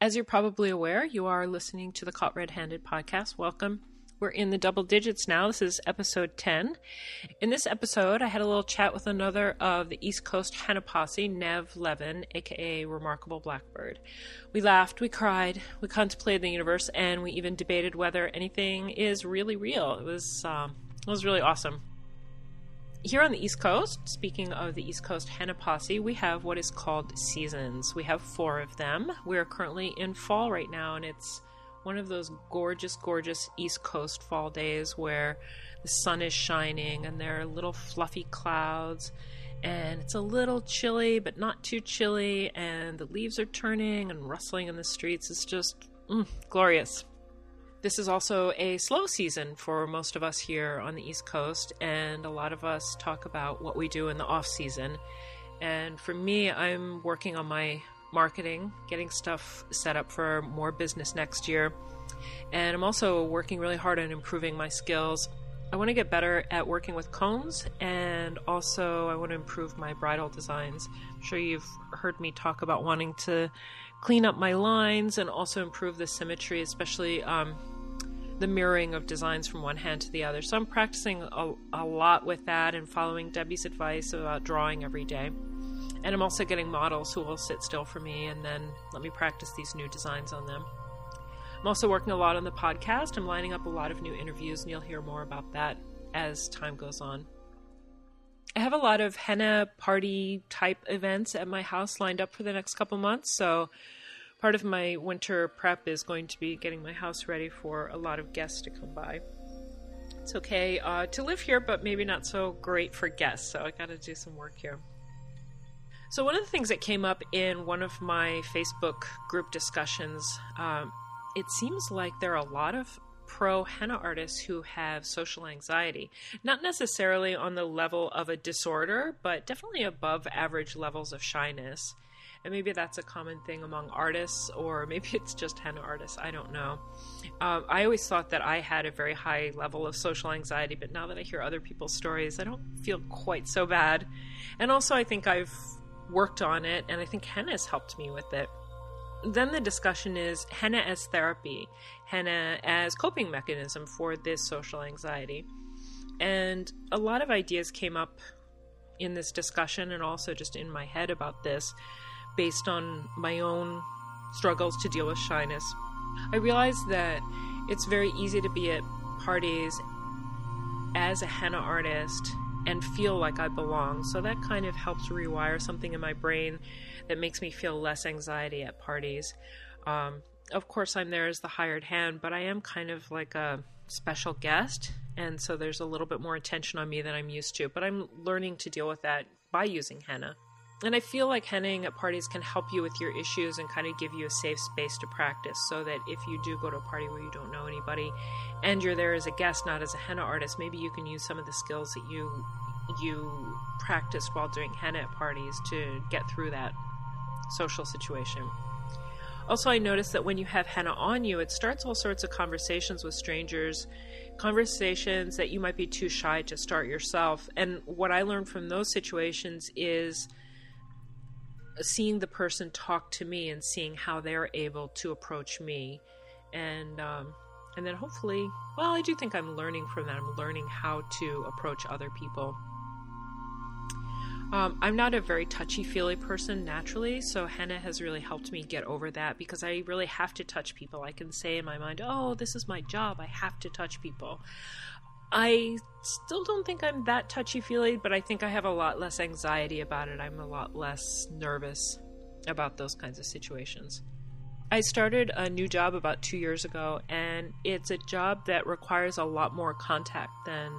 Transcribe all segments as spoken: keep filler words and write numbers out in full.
As you're probably aware, you are listening to the Caught Red-Handed podcast. Welcome. We're in the double digits now. This is episode ten. In this episode, I had a little chat with another of the East Coast henna posse, Nev Levin, aka Remarkable Blackbird. We laughed, we cried, we contemplated the universe, and we even debated whether anything is really real. It was um, it was really awesome. Here on the East Coast, speaking of the East Coast henna posse, we have what is called seasons. We have four of them. We are currently in fall right now, and it's one of those gorgeous, gorgeous East Coast fall days where the sun is shining and there are little fluffy clouds, and it's a little chilly, but not too chilly, and the leaves are turning and rustling in the streets. It's just mm, glorious. This is also a slow season for most of us here on the East Coast, and a lot of us talk about what we do in the off season. And for me, I'm working on my marketing, getting stuff set up for more business next year. And I'm also working really hard on improving my skills. I want to get better at working with combs, and also I want to improve my bridal designs. I'm sure you've heard me talk about wanting to clean up my lines and also improve the symmetry, especially um, the mirroring of designs from one hand to the other. So I'm practicing a, a lot with that and following Debbie's advice about drawing every day. And I'm also getting models who will sit still for me and then let me practice these new designs on them. I'm also working a lot on the podcast. I'm lining up a lot of new interviews, and you'll hear more about that as time goes on. I have a lot of henna party type events at my house lined up for the next couple months, so part of my winter prep is going to be getting my house ready for a lot of guests to come by. It's okay uh, to live here, but maybe not so great for guests, so I gotta do some work here. So one of the things that came up in one of my Facebook group discussions, um, it seems like there are a lot of pro henna artists who have social anxiety, not necessarily on the level of a disorder, but definitely above average levels of shyness. And maybe that's a common thing among artists, or maybe it's just henna artists. I don't know. Um, I always thought that I had a very high level of social anxiety, but now that I hear other people's stories, I don't feel quite so bad. And also I think I've worked on it, and I think henna has helped me with it. Then the discussion is henna as therapy, henna as coping mechanism for this social anxiety. And a lot of ideas came up in this discussion and also just in my head about this based on my own struggles to deal with shyness. I realized that it's very easy to be at parties as a henna artist and feel like I belong. So that kind of helps rewire something in my brain that makes me feel less anxiety at parties. Um, of course, I'm there as the hired hand, but I am kind of like a special guest, and so there's a little bit more attention on me than I'm used to. But I'm learning to deal with that by using henna. And I feel like hennaing at parties can help you with your issues and kind of give you a safe space to practice, so that if you do go to a party where you don't know anybody and you're there as a guest, not as a henna artist, maybe you can use some of the skills that you you practiced while doing henna at parties to get through that social situation. Also, I noticed that when you have henna on you, it starts all sorts of conversations with strangers, conversations that you might be too shy to start yourself. And what I learned from those situations is seeing the person talk to me and seeing how they're able to approach me. And um, and then hopefully, well, I do think I'm learning from that. I'm learning how to approach other people. Um, I'm not a very touchy-feely person naturally, so henna has really helped me get over that because I really have to touch people. I can say in my mind, oh, this is my job. I have to touch people. I still don't think I'm that touchy-feely, but I think I have a lot less anxiety about it. I'm a lot less nervous about those kinds of situations. I started a new job about two years ago, and it's a job that requires a lot more contact than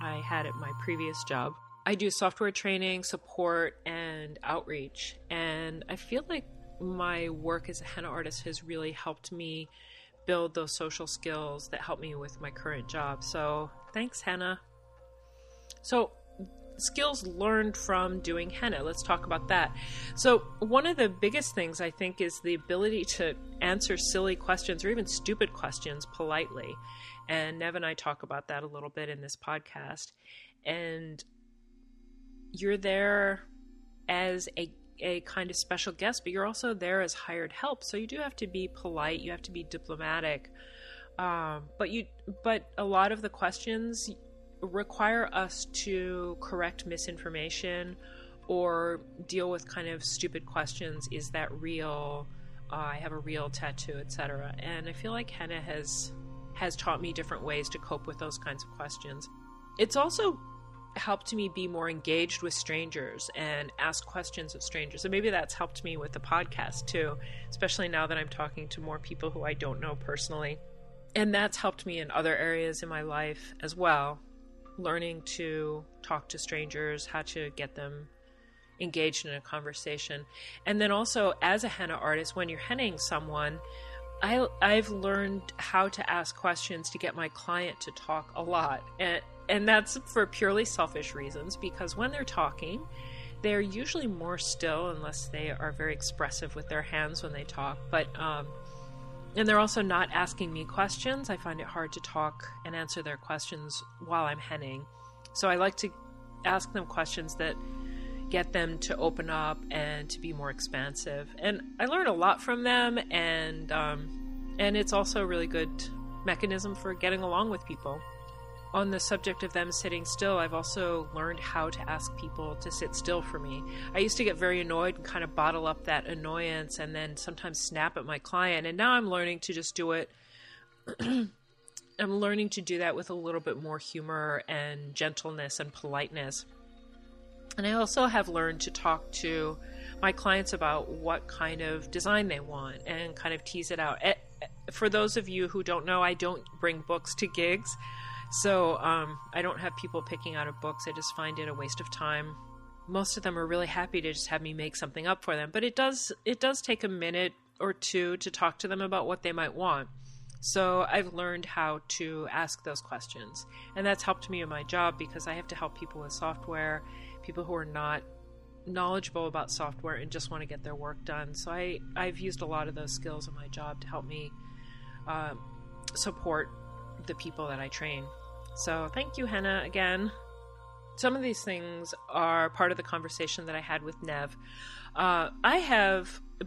I had at my previous job. I do software training, support, and outreach, and I feel like my work as a henna artist has really helped me build those social skills that help me with my current job. So thanks, henna. So skills learned from doing henna. Let's talk about that. So one of the biggest things I think is the ability to answer silly questions or even stupid questions politely. And Nev and I talk about that a little bit in this podcast. And you're there as a a kind of special guest, but you're also there as hired help. So you do have to be polite. You have to be diplomatic. Um, but you, but a lot of the questions require us to correct misinformation or deal with kind of stupid questions. Is that real? Uh, I have a real tattoo, et cetera. And I feel like henna has has taught me different ways to cope with those kinds of questions. It's also helped me be more engaged with strangers and ask questions of strangers. And maybe that's helped me with the podcast too, especially now that I'm talking to more people who I don't know personally. And that's helped me in other areas in my life as well. Learning to talk to strangers, how to get them engaged in a conversation. And then also as a henna artist, when you're hennaing someone, I, I've learned how to ask questions to get my client to talk a lot. And And that's for purely selfish reasons, because when they're talking, they're usually more still unless they are very expressive with their hands when they talk. But um, and they're also not asking me questions. I find it hard to talk and answer their questions while I'm henning. So I like to ask them questions that get them to open up and to be more expansive. And I learn a lot from them, and um, and it's also a really good mechanism for getting along with people. On the subject of them sitting still, I've also learned how to ask people to sit still for me. I used to get very annoyed and kind of bottle up that annoyance and then sometimes snap at my client. And now I'm learning to just do it. I'm learning to do that with a little bit more humor and gentleness and politeness. And I also have learned to talk to my clients about what kind of design they want and kind of tease it out. For those of you who don't know, I don't bring books to gigs. So um, I don't have people picking out of books. I just find it a waste of time. Most of them are really happy to just have me make something up for them. But it does it does take a minute or two to talk to them about what they might want. So I've learned how to ask those questions. And that's helped me in my job because I have to help people with software, people who are not knowledgeable about software and just want to get their work done. So I, I've used a lot of those skills in my job to help me uh, support the people that I train. So thank you, Henna, again. Some of these things are part of the conversation that I had with Nev. Uh, I have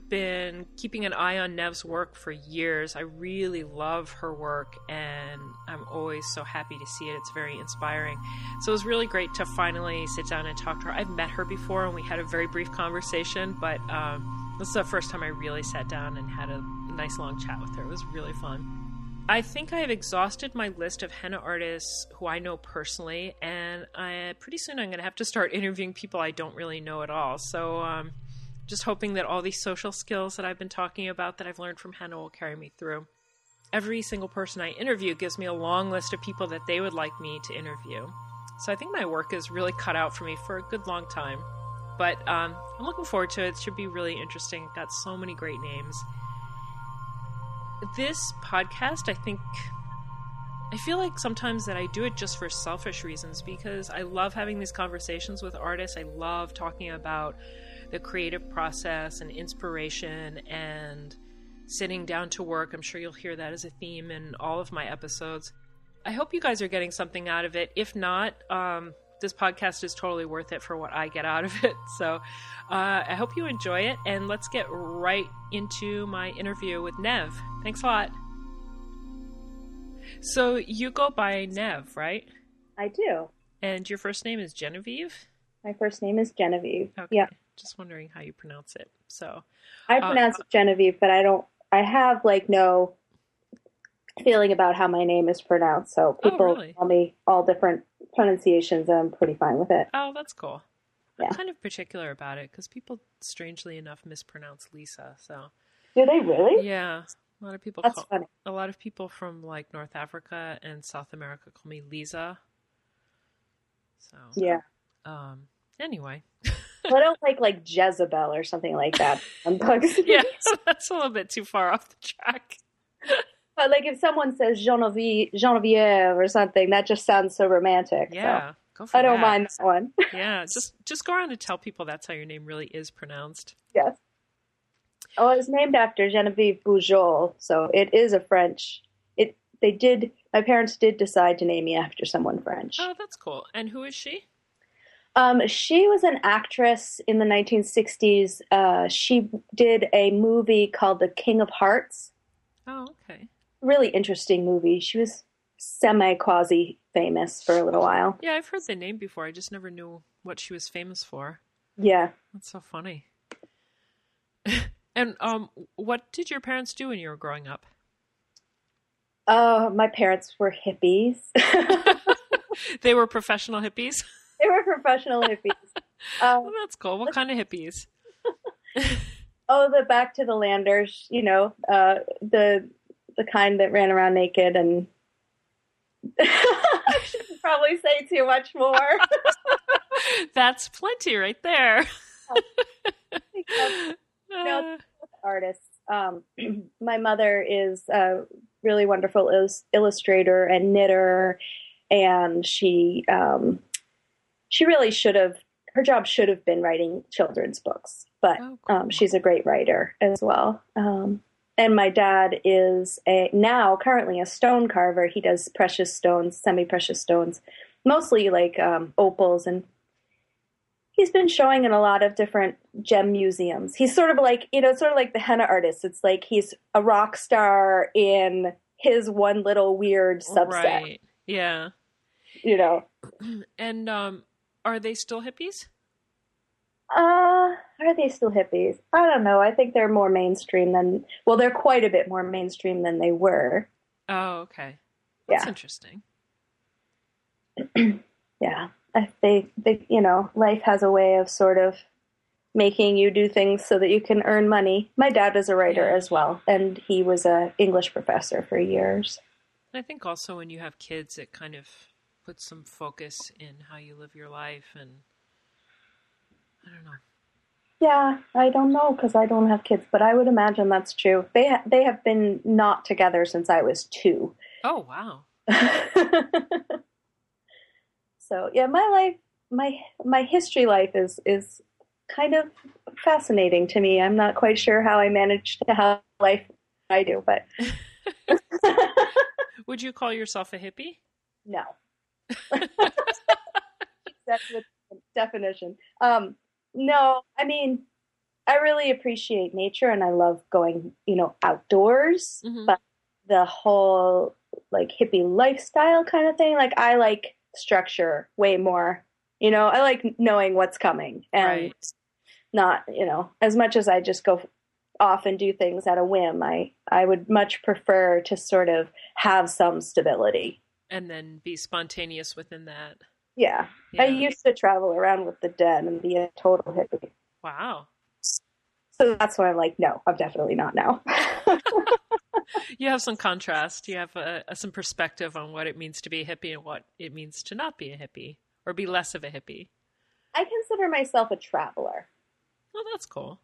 been keeping an eye on Nev's work for years. I really love her work, and I'm always so happy to see it. It's very inspiring. So it was really great to finally sit down and talk to her. I've met her before, and we had a very brief conversation, but um, this is the first time I really sat down and had a nice long chat with her. It was really fun. I think I have exhausted my list of henna artists who I know personally, and I, pretty soon I'm going to have to start interviewing people I don't really know at all. So um, just hoping that all these social skills that I've been talking about that I've learned from henna will carry me through. Every single person I interview gives me a long list of people that they would like me to interview. So I think my work is really cut out for me for a good long time. But um, I'm looking forward to it. It should be really interesting. Got so many great names. This podcast, I think, I feel like sometimes that I do it just for selfish reasons because I love having these conversations with artists. I love talking about the creative process and inspiration and sitting down to work. I'm sure you'll hear that as a theme in all of my episodes. I hope you guys are getting something out of it. If not, um, this podcast is totally worth it for what I get out of it. So uh, I hope you enjoy it, and let's get right into my interview with Nev. Thanks a lot. So you go by Nev, right? I do. And your first name is Genevieve? My first name is Genevieve. Okay. Yeah. Just wondering how you pronounce it. So I pronounce uh, it Genevieve, but I don't, I have like no feeling about how my name is pronounced. So people oh, really? Call me all different pronunciations, and I'm pretty fine with it. Oh, that's cool. Yeah. I'm kind of particular about it because people, strangely enough, mispronounce Lisa. So Do they really? Yeah. A lot of people That's call, funny. A lot of people from like North Africa and South America call me Lisa. So yeah. Um anyway. I don't like like Jezebel or something like that. Yeah, that's a little bit too far off the track. But like if someone says Genevieve, Genevieve or something, that just sounds so romantic. Yeah, so. Go for I that. Don't mind that one. Yeah, just just go around and tell people that's how your name really is pronounced. Yes. Oh, it was named after Genevieve Bujol, so it is a French. It they did. My parents did decide to name me after someone French. Oh, that's cool. And who is she? Um, she was an actress in the nineteen sixties. Uh, she did a movie called The King of Hearts. Oh, okay. Really interesting movie. She was semi-quasi famous for a little while. Yeah, I've heard the name before. I just never knew what she was famous for. Yeah. That's so funny. And um, what did your parents do when you were growing up? Oh, uh, my parents were hippies. They were professional hippies? They were professional hippies. Um, well, that's cool. What kind of hippies? Oh, the back to the landers, you know, uh, the the kind that ran around naked and... I shouldn't probably say too much more. That's plenty right there. No, artists. Um, my mother is a really wonderful illust- illustrator and knitter, and she um, she really should have her job should have been writing children's books, but oh, cool. um, she's a great writer as well. Um, and my dad is a now currently a stone carver. He does precious stones, semi-precious stones, mostly like um, opals and. He's been showing in a lot of different gem museums. He's sort of like, you know, sort of like the henna artist. It's like he's a rock star in his one little weird subset. Right. Yeah. You know. And um, are they still hippies? Uh, are they still hippies? I don't know. I think they're more mainstream than, well, they're quite a bit more mainstream than they were. Oh, okay. That's yeah. Interesting. Yeah. They, they, you know, life has a way of sort of making you do things so that you can earn money. My dad is a writer yeah. as well, and he was an English professor for years. I think also when you have kids, it kind of puts some focus in how you live your life, and I don't know. Yeah, I don't know because I don't have kids, but I would imagine that's true. They ha- they have been not together since I was two. Oh, wow. So yeah, my life, my my history life is is kind of fascinating to me. I'm not quite sure how I manage to have life I do, but would you call yourself a hippie? No, that's the definition. Um, no, I mean, I really appreciate nature and I love going, you know, outdoors. Mm-hmm. But the whole like hippie lifestyle kind of thing, like I like. Structure way more, you know, I like knowing what's coming and right. Not, you know, as much as I just go off and do things at a whim, I, I would much prefer to sort of have some stability. And then be spontaneous within that. Yeah. yeah. I used to travel around with the den and be a total hippie. Wow. So that's why I'm like, no, I'm definitely not now. You have some contrast. You have a, a, some perspective on what it means to be a hippie and what it means to not be a hippie or be less of a hippie. I consider myself a traveler. Well, that's cool.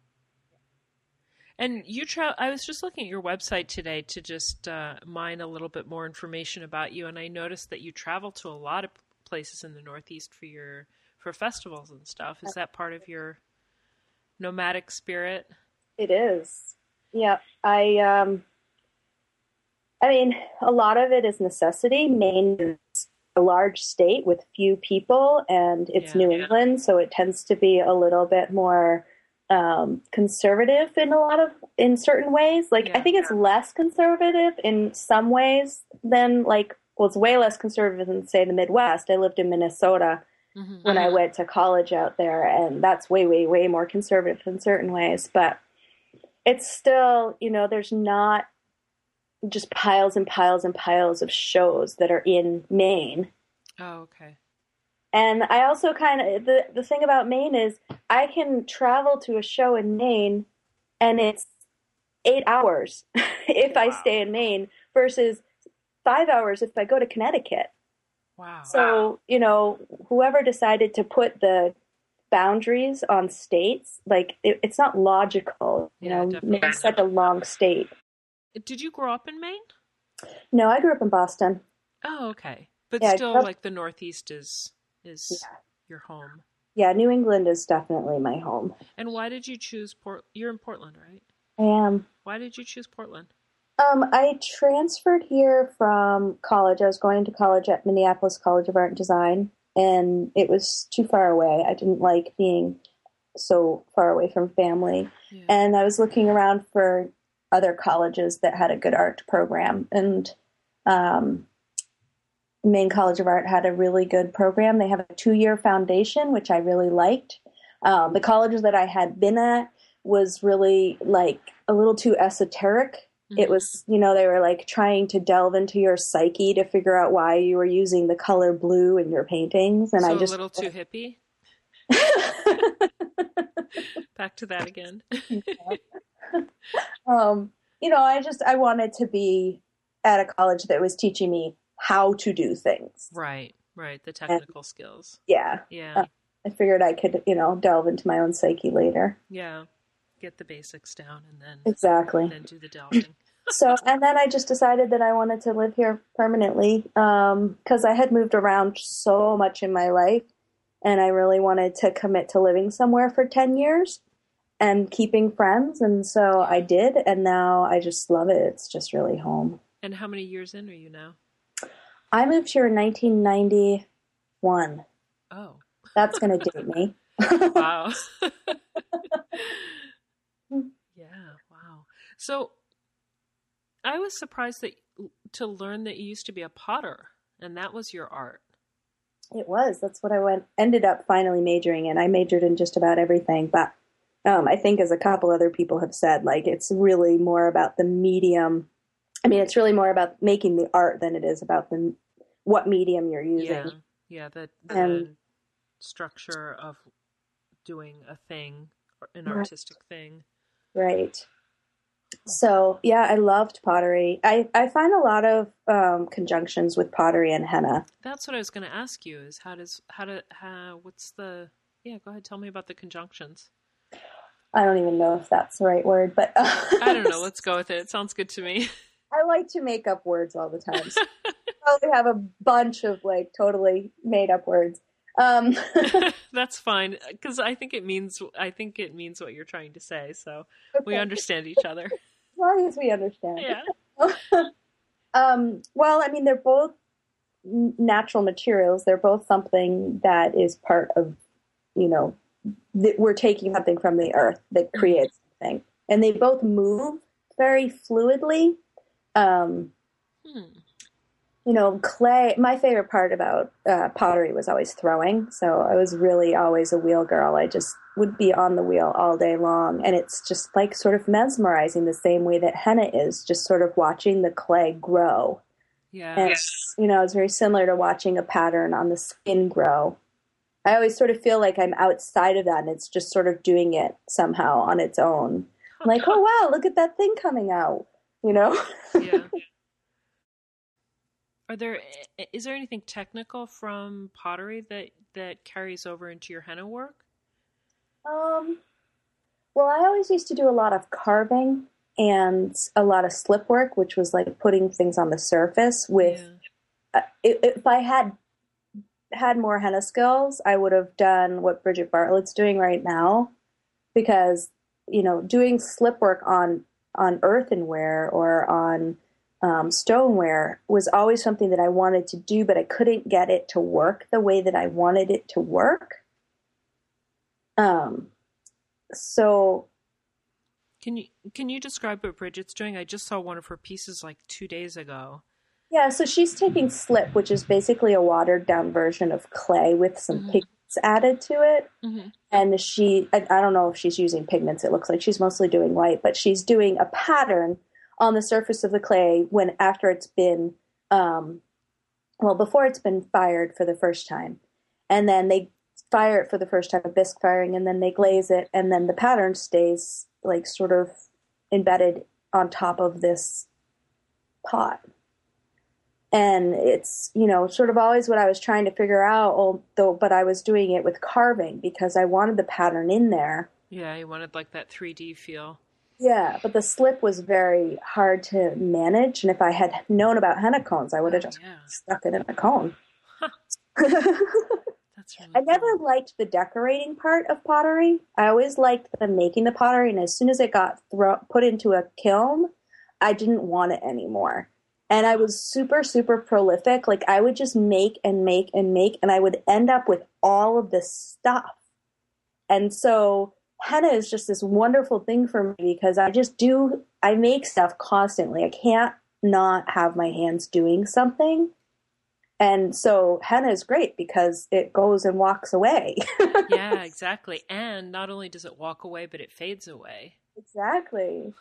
And you tra- I was just looking at your website today to just uh, mine a little bit more information about you. And I noticed that you travel to a lot of places in the Northeast for your, for festivals and stuff. Is that part of your nomadic spirit? It is. Yeah. I, um, I mean, a lot of it is necessity. Maine is a large state with few people, and it's yeah, New yeah. England, so it tends to be a little bit more um, conservative in a lot of in certain ways. Like yeah, I think yeah. it's less conservative in some ways than like well, it's way less conservative than say the Midwest. I lived in Minnesota mm-hmm. when I went to college out there, and that's way, way, way more conservative in certain ways. But it's still, you know, there's not. Just piles and piles and piles of shows that are in Maine. Oh, okay. And I also kind of, the, the thing about Maine is I can travel to a show in Maine and it's eight hours if wow. I stay in Maine versus five hours if I go to Connecticut. Wow. So, you know, whoever decided to put the boundaries on states, like it, it's not logical, you yeah, know, Maine's such a long state. Did you grow up in Maine? No, I grew up in Boston. Oh, okay. But yeah, still up, like the Northeast is is yeah. your home. Yeah, New England is definitely my home. And why did you choose Port? You're in Portland, right? I am. Why did you choose Portland? Um, I transferred here from college. I was going to college at Minneapolis College of Art and Design, and it was too far away. I didn't like being so far away from family. Yeah. And I was looking around for other colleges that had a good art program, and um, Maine College of Art had a really good program. They have a two-year foundation, which I really liked. Um, the college that I had been at was really like a little too esoteric. Mm-hmm. It was, you know, they were like trying to delve into your psyche to figure out why you were using the color blue in your paintings. And so I just a little too hippie. Back to that again. um, you know, I just I wanted to be at a college that was teaching me how to do things. Right, right. The technical and, skills. Yeah, yeah. Uh, I figured I could, you know, delve into my own psyche later. Yeah. Get the basics down and then exactly and then do the delving. So and then I just decided that I wanted to live here permanently um because I had moved around so much in my life, and I really wanted to commit to living somewhere for ten years and keeping friends, and so I did, and now I just love it. It's just really home. And how many years in are you now? I moved here in nineteen ninety-one. Oh. That's gonna date me. Wow. Yeah, wow. So I was surprised that to learn that you used to be a potter, and that was your art. It was. That's what I went ended up finally majoring in. I majored in just about everything, but um, I think as a couple other people have said, like it's really more about the medium. I mean, it's really more about making the art than it is about the what medium you're using. Yeah, yeah the, the and, structure of doing a thing, an artistic right. thing. Right. So, yeah, I loved pottery. I, I find a lot of um, conjunctions with pottery and henna. That's what I was going to ask you is how does, how do, how, what's the, yeah, go ahead. Tell me about the conjunctions. I don't even know if that's the right word, but. Uh, I don't know. Let's go with it. It sounds good to me. I like to make up words all the time. So I probably have a bunch of like totally made up words. Um, that's fine. Cause I think it means, I think it means what you're trying to say. So okay. We understand each other. As long as we understand. Yeah. um, well, I mean, they're both natural materials. They're both something that is part of, you know, that we're taking something from the earth that creates something, and they both move very fluidly. Um, hmm. You know, clay, my favorite part about uh, pottery was always throwing. So I was really always a wheel girl. I just would be on the wheel all day long. And it's just like sort of mesmerizing the same way that henna is, just sort of watching the clay grow. Yeah. And, yes. You know, it's very similar to watching a pattern on the skin grow. I always sort of feel like I'm outside of that, and it's just sort of doing it somehow on its own. I'm like, oh, wow, look at that thing coming out, you know? Yeah. Are there, is there anything technical from pottery that, that carries over into your henna work? Um, well, I always used to do a lot of carving and a lot of slip work, which was like putting things on the surface with, yeah. uh, if I had had more henna skills, I would have done what Bridget Bartlett's doing right now, because, you know, doing slip work on, on earthenware or on, Um, stoneware was always something that I wanted to do, but I couldn't get it to work the way that I wanted it to work. Um, so can you, can you describe what Bridget's doing? I just saw one of her pieces like two days ago. Yeah. So she's taking slip, which is basically a watered down version of clay with some mm-hmm. pigments added to it. Mm-hmm. And she, I, I don't know if she's using pigments. It looks like she's mostly doing white, but she's doing a pattern on the surface of the clay when after it's been, um, well, before it's been fired for the first time. And then they fire it for the first time, bisque firing, and then they glaze it, and then the pattern stays like sort of embedded on top of this pot. And it's, you know, sort of always what I was trying to figure out, although, but I was doing it with carving because I wanted the pattern in there. Yeah, you wanted like that three D feel. Yeah, but the slip was very hard to manage. And if I had known about henna cones, I would have just oh, yeah. stuck it in a cone. Huh. That's really I never cool. liked the decorating part of pottery. I always liked the making the pottery. And as soon as it got thro- put into a kiln, I didn't want it anymore. And I was super, super prolific. Like I would just make and make and make, and I would end up with all of this stuff. And so henna is just this wonderful thing for me because I just do, I make stuff constantly. I can't not have my hands doing something. And so henna is great because it goes and walks away. Yeah, exactly. And not only does it walk away, but it fades away. Exactly.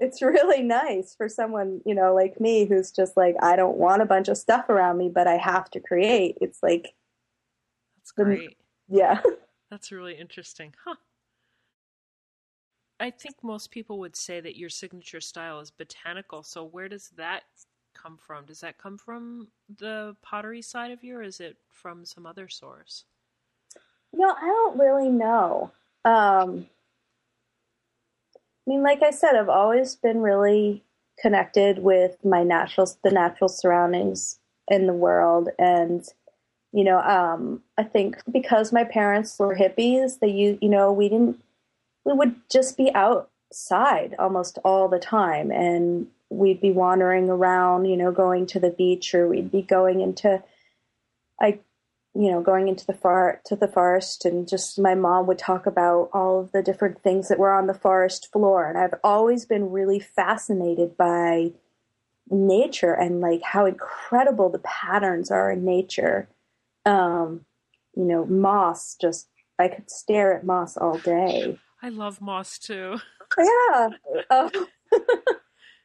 It's really nice for someone, you know, like me who's just like, I don't want a bunch of stuff around me, but I have to create. It's like. That's great. Yeah. That's really interesting. Huh. I think most people would say that your signature style is botanical. So where does that come from? Does that come from the pottery side of you, or is it from some other source? No, I don't really know. Um, I mean, like I said, I've always been really connected with my natural, the natural surroundings in the world. And, you know, um, I think because my parents were hippies, they, you, you know, we didn't, we would just be outside almost all the time, and we'd be wandering around, you know, going to the beach, or we'd be going into, I, you know, going into the far to the forest, and just my mom would talk about all of the different things that were on the forest floor. And I've always been really fascinated by nature and like how incredible the patterns are in nature. Um, you know, moss, just, I could stare at moss all day. I love moss too. Yeah. Um,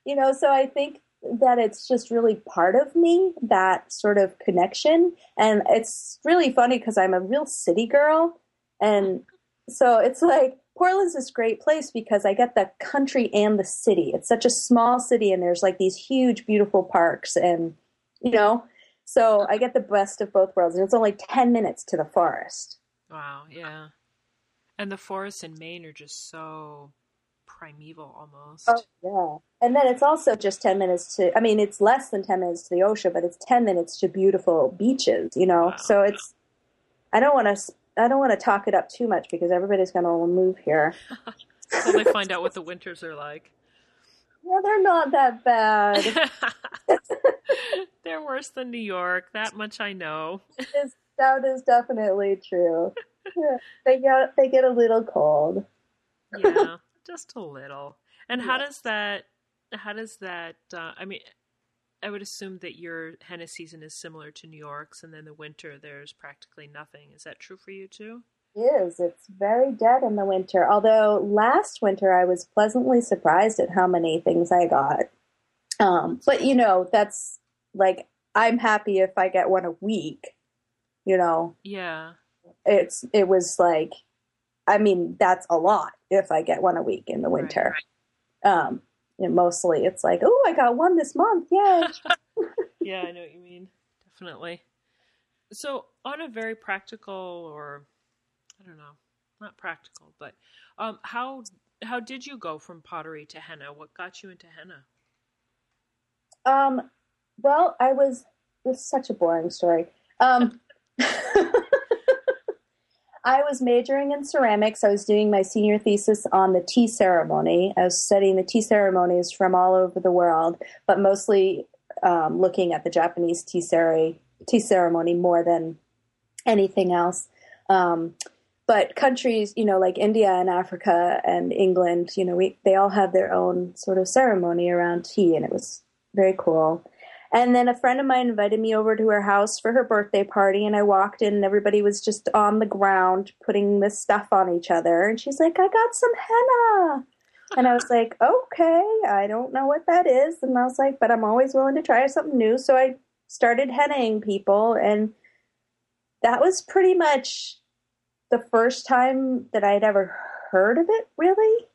you know, so I think that it's just really part of me, that sort of connection. And it's really funny because I'm a real city girl. And so it's like Portland's this great place because I get the country and the city. It's such a small city, and there's like these huge, beautiful parks, and, you know, so I get the best of both worlds. And it's only ten minutes to the forest. Wow. Yeah. And the forests in Maine are just so primeval almost. Oh, yeah. And then it's also just ten minutes to, I mean, it's less than ten minutes to the ocean, but it's ten minutes to beautiful beaches, you know? Wow. So it's, I don't want to, I don't want to talk it up too much because everybody's going to move here. Until they find out what the winters are like. Well, they're not that bad. They're worse than New York. That much I know. It's, that is definitely true. Yeah, they get they get a little cold. Yeah, just a little. And yeah. how does that? How does that? Uh, I mean, I would assume that your henna season is similar to New York's, and then the winter there's practically nothing. Is that true for you too? It is. It's very dead in the winter. Although last winter I was pleasantly surprised at how many things I got. Um, but you know, that's like I'm happy if I get one a week. You know. Yeah. It's, it was like, I mean, that's a lot if I get one a week in the winter. Right, right. Um, and mostly it's like, oh, I got one this month. Yay. Yeah, I know what you mean. Definitely. So on a very practical, or I don't know, not practical, but um, how, how did you go from pottery to henna? What got you into henna? Um, well, I was, it's such a boring story. Um, I was majoring in ceramics. I was doing my senior thesis on the tea ceremony. I was studying the tea ceremonies from all over the world, but mostly um, looking at the Japanese tea ceremony, tea ceremony more than anything else. Um, but countries, you know, like India and Africa and England, you know, we, they all have their own sort of ceremony around tea, and it was very cool. And then a friend of mine invited me over to her house for her birthday party, and I walked in, and everybody was just on the ground putting this stuff on each other. And she's like, I got some henna. And I was like, okay, I don't know what that is. And I was like, but I'm always willing to try something new. So I started hennaing people, and that was pretty much the first time that I had ever heard of it, really.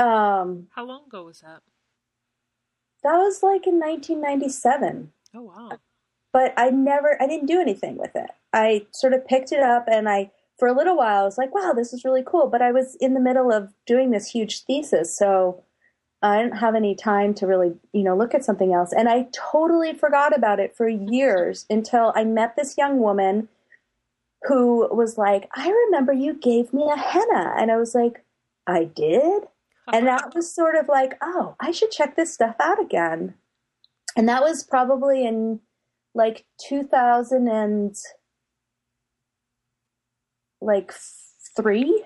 Um, How long ago was that? That was like in nineteen ninety-seven. Oh, wow. But I never, I didn't do anything with it. I sort of picked it up and I, for a little while, I was like, wow, this is really cool. But I was in the middle of doing this huge thesis, so I didn't have any time to really, you know, look at something else. And I totally forgot about it for years until I met this young woman who was like, I remember you gave me a henna. And I was like, I did? And that was sort of like, oh, I should check this stuff out again. And that was probably in like two thousand and like three.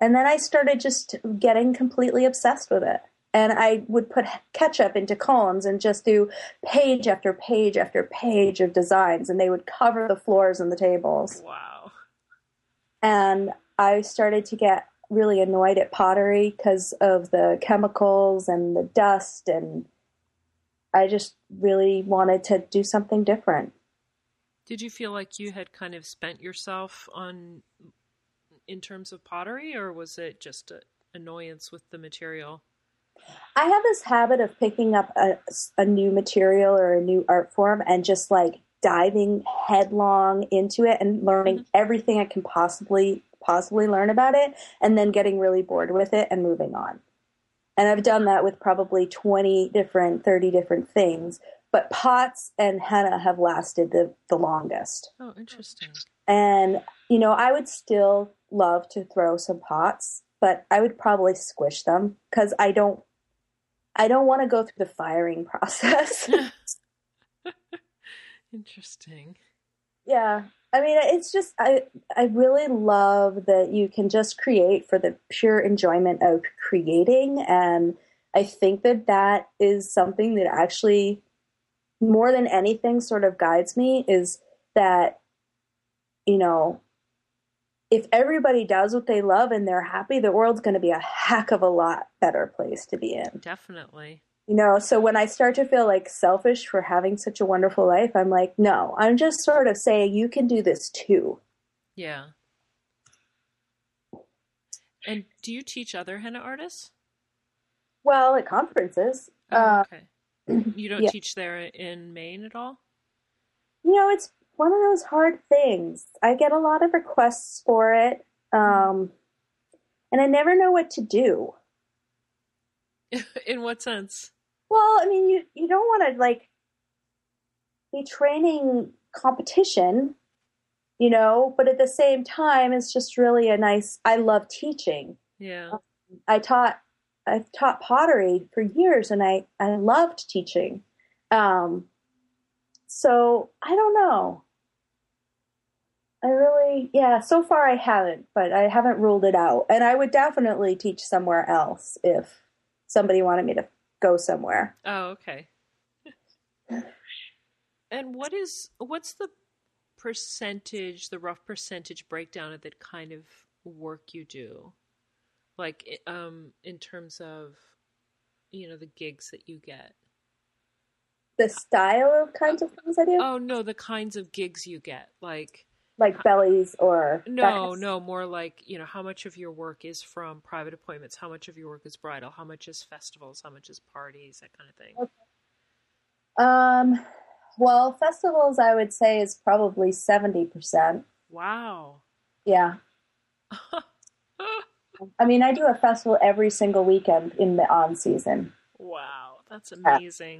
And then I started just getting completely obsessed with it. And I would put ketchup into columns and just do page after page after page of designs. And they would cover the floors and the tables. Wow. And I started to get really annoyed at pottery because of the chemicals and the dust, and I just really wanted to do something different. Did you feel like you had kind of spent yourself on in terms of pottery, or was it just an annoyance with the material? I have this habit of picking up a, a new material or a new art form and just like diving headlong into it and learning mm-hmm. everything I can possibly possibly learn about it, and then getting really bored with it and moving on. And I've done that with probably twenty different, thirty different things, but pots and henna have lasted the, the longest. Oh, interesting. And, you know, I would still love to throw some pots, but I would probably squish them because I don't, I don't want to go through the firing process. Interesting. Yeah. I mean, it's just, I I really love that you can just create for the pure enjoyment of creating. And I think that that is something that actually, more than anything, sort of guides me, is that, you know, if everybody does what they love and they're happy, the world's going to be a heck of a lot better place to be in. Definitely. You know, so when I start to feel like selfish for having such a wonderful life, I'm like, no, I'm just sort of saying you can do this too. Yeah. And do you teach other henna artists? Well, at conferences. Oh, okay. Uh, you don't yeah. teach there in Maine at all? You know, it's one of those hard things. I get a lot of requests for it, um, and I never know what to do. In what sense? Well, I mean, you, you don't want to, like, be training competition, you know, but at the same time, it's just really a nice, I love teaching. Yeah. Um, I taught, I've taught pottery for years, and I, I loved teaching. Um, so I don't know. I really, yeah, so far I haven't, but I haven't ruled it out. And I would definitely teach somewhere else if somebody wanted me to go somewhere. Oh, okay. And what is, what's the percentage, the rough percentage breakdown of that kind of work you do? Like, um, in terms of, you know, the gigs that you get. The style of kinds of things I do? Oh, no, the kinds of gigs you get. Like, like bellies or... No, backs. no, more like, you know, how much of your work is from private appointments? How much of your work is bridal? How much is festivals? How much is parties? That kind of thing. Okay. Um, well, festivals, I would say, is probably seventy percent. Wow. Yeah. I mean, I do a festival every single weekend in the on season. Wow. That's amazing.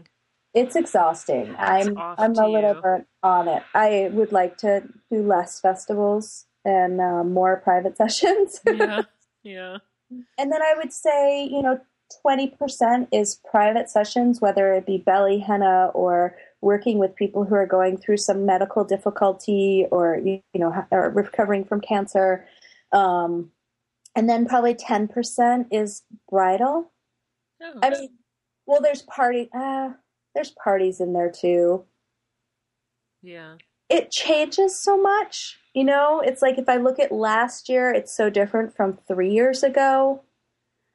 Yeah. It's exhausting. That's I'm I'm a little burnt on it. I would like to do less festivals and uh, more private sessions. Yeah, yeah. And then I would say, you know, twenty percent is private sessions, whether it be belly henna or working with people who are going through some medical difficulty or, you know, or recovering from cancer. Um, and then probably ten percent is bridal. Oh, I mean, well, there's party... Uh, There's parties in there too. Yeah. It changes so much, you know? It's like if I look at last year, it's so different from three years ago.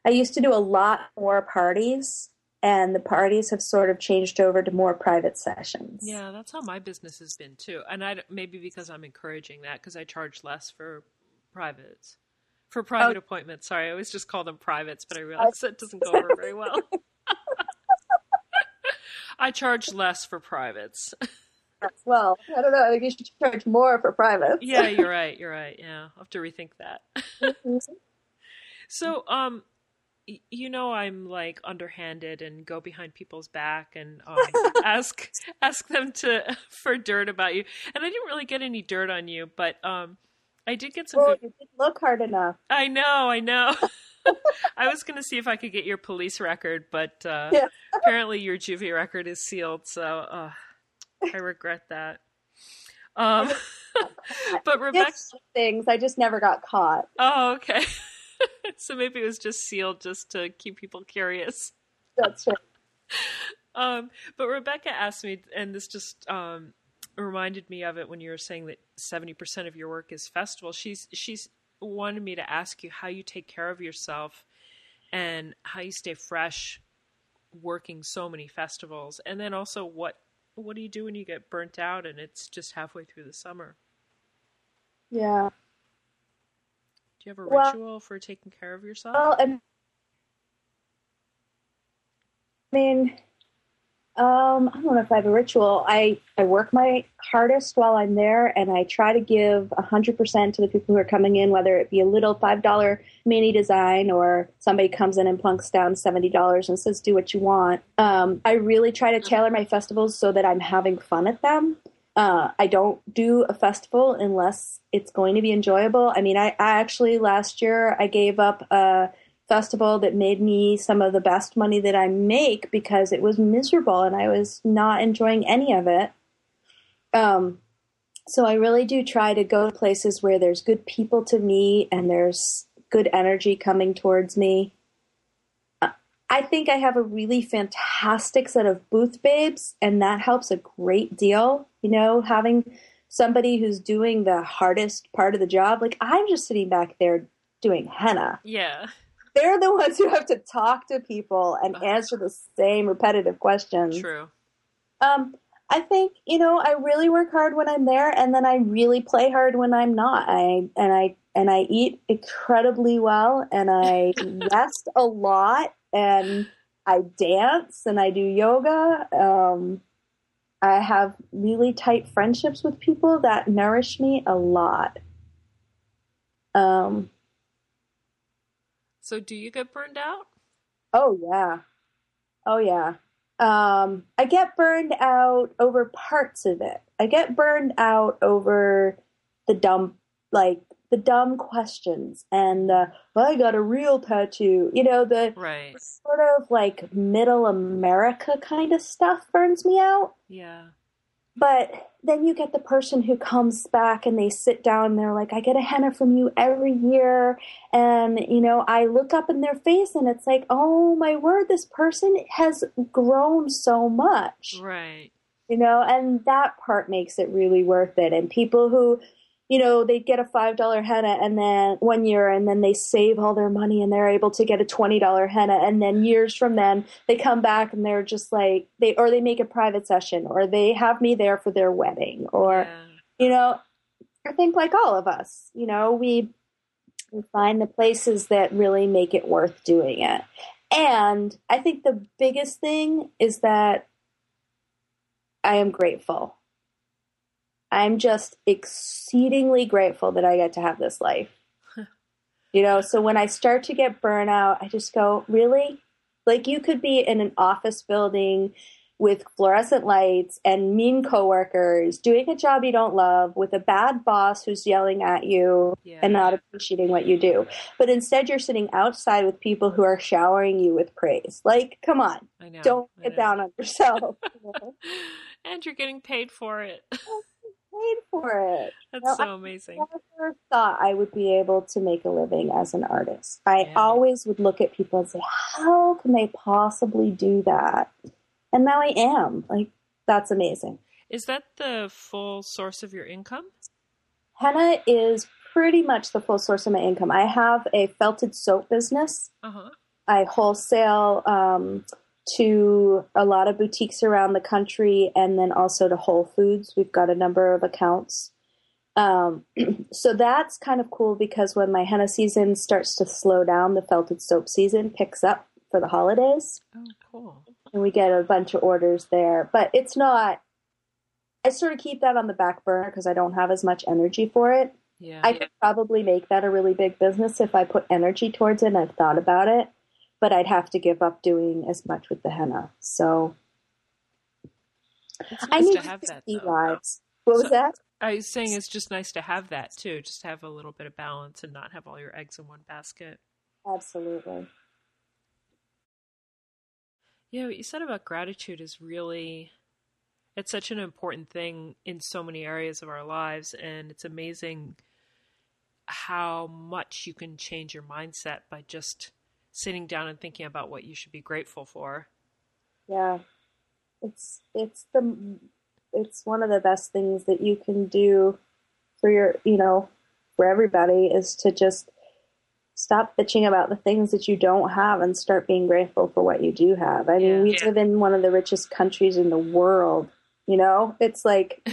I used to do a lot more parties, and the parties have sort of changed over to more private sessions. Yeah, that's how my business has been too. And I, maybe because I'm encouraging that, because I charge less for privates. For private oh. appointments. Sorry, I always just call them privates, but I realize that doesn't go over very well. I charge less for privates. Well, I don't know. I think you should charge more for privates. Yeah, you're right. You're right. Yeah, I'll have to rethink that. Mm-hmm. So, um, y- you know, I'm like underhanded and go behind people's back and um, ask ask them to for dirt about you. And I didn't really get any dirt on you, but um, I did get some. Well, good... you didn't look hard enough. I know. I know. I was going to see if I could get your police record, but uh, yeah. apparently your juvie record is sealed. So uh, I regret that. Um, but Rebecca, things I just never got caught. Oh, okay. So maybe it was just sealed just to keep people curious. That's right. um, but Rebecca asked me, and this just um, reminded me of it when you were saying that seventy percent of your work is festival. She's she's. wanted me to ask you how you take care of yourself and how you stay fresh working so many festivals. And then also what, what do you do when you get burnt out and it's just halfway through the summer? Yeah. Do you have a ritual well, for taking care of yourself? Well, I mean, um, I don't know if I have a ritual. I, I work my hardest while I'm there, and I try to give one hundred percent to the people who are coming in, whether it be a little five dollar mini design or somebody comes in and plunks down seventy dollars and says, do what you want. Um, I really try to tailor my festivals so that I'm having fun at them. Uh, I don't do a festival unless it's going to be enjoyable. I mean, I, I actually last year I gave up a festival that made me some of the best money that I make because it was miserable and I was not enjoying any of it. Um, so I really do try to go to places where there's good people to meet and there's good energy coming towards me. I think I have a really fantastic set of booth babes, and that helps a great deal. You know, having somebody who's doing the hardest part of the job, like I'm just sitting back there doing henna. Yeah. They're the ones who have to talk to people and answer the same repetitive questions. True. Um, I think, you know, I really work hard when I'm there, and then I really play hard when I'm not. I and I and I eat incredibly well, and I rest a lot, and I dance, and I do yoga. Um, I have really tight friendships with people that nourish me a lot. Um. So do you get burned out? Oh, yeah. Oh, yeah. Um, I get burned out over parts of it. I get burned out over the dumb, like the dumb questions and the, well, I got a real tattoo, you know, the right. sort of like middle America kind of stuff burns me out. Yeah. But then you get the person who comes back and they sit down and they're like, I get a henna from you every year. And, you know, I look up in their face and it's like, oh, my word, this person has grown so much. Right. You know, and that part makes it really worth it. And people who, you know, they get a five dollar henna and then one year and then they save all their money and they're able to get a twenty dollar henna. And then years from then they come back and they're just like, they, or they make a private session or they have me there for their wedding or, yeah. you know, I think like all of us, you know, we, we find the places that really make it worth doing it. And I think the biggest thing is that I am grateful. I'm just exceedingly grateful that I get to have this life, you know? So when I start to get burnout, I just go, really? Like you could be in an office building with fluorescent lights and mean coworkers doing a job you don't love with a bad boss who's yelling at you yeah. and not appreciating what you do. But instead you're sitting outside with people who are showering you with praise. Like, come on, I know, don't I get know. down on yourself. You know? And you're getting paid for it. Paid for it. That's you know, so amazing. I never thought I would be able to make a living as an artist. I yeah. always would look at people and say, how can they possibly do that? And now I am. Like, that's amazing. Is that the full source of your income? Henna is pretty much the full source of my income. I have a felted soap business. Uh-huh. I wholesale um to a lot of boutiques around the country and then also to Whole Foods. We've got a number of accounts. Um, so that's kind of cool because when my henna season starts to slow down, the felted soap season picks up for the holidays. Oh, cool. And we get a bunch of orders there, but it's not, I sort of keep that on the back burner because I don't have as much energy for it. Yeah, I could yeah. probably make that a really big business if I put energy towards it and I've thought about it, but I'd have to give up doing as much with the henna. So it's I nice need to have that, though, lives. Though. What so, was that? I was saying it's just nice to have that too, just have a little bit of balance and not have all your eggs in one basket. Absolutely. Yeah, what you said about gratitude is really, it's such an important thing in so many areas of our lives. And it's amazing how much you can change your mindset by just sitting down and thinking about what you should be grateful for. Yeah. It's, it's the, it's one of the best things that you can do for your, you know, for everybody is to just stop bitching about the things that you don't have and start being grateful for what you do have. I mean, yeah, we yeah. live in one of the richest countries in the world, you know, it's like,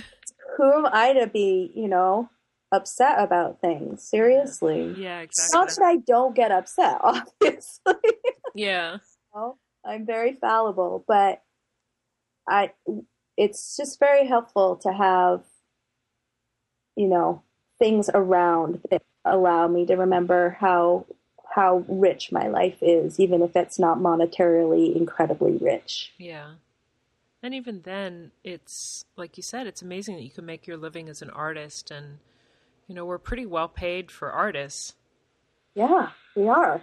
who am I to be, you know, upset about things? Seriously. Yeah, exactly. Not that I don't get upset, obviously. Yeah. Well, I'm very fallible, but I, it's just very helpful to have, you know, things around that allow me to remember how how rich my life is, even if it's not monetarily incredibly rich. Yeah. And even then, it's, like you said, it's amazing that you can make your living as an artist. And, you know, we're pretty well paid for artists. Yeah, we are.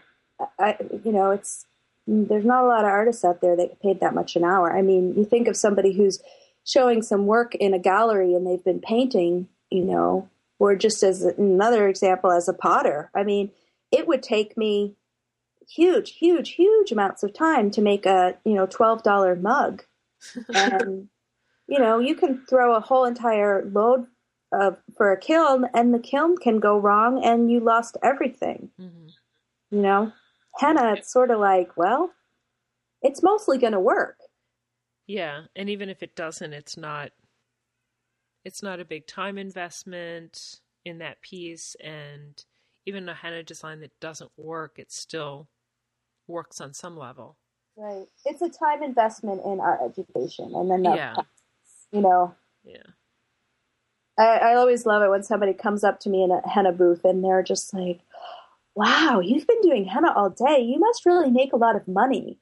I, you know, it's, there's not a lot of artists out there that get paid that much an hour. I mean, you think of somebody who's showing some work in a gallery and they've been painting, you know, or just as another example, as a potter. I mean, it would take me huge, huge, huge amounts of time to make a, you know, twelve dollar mug. And, you know, you can throw a whole entire load of, for a kiln and the kiln can go wrong and you lost everything. Mm-hmm. You know, henna, it's sort of like, well, it's mostly going to work. Yeah. And even if it doesn't, it's not. It's not a big time investment in that piece, and even a henna design that doesn't work, it still works on some level. Right. It's a time investment in our education, and then, the yeah. process, you know. Yeah. I, I always love it when somebody comes up to me in a henna booth, and they're just like, wow, you've been doing henna all day. You must really make a lot of money.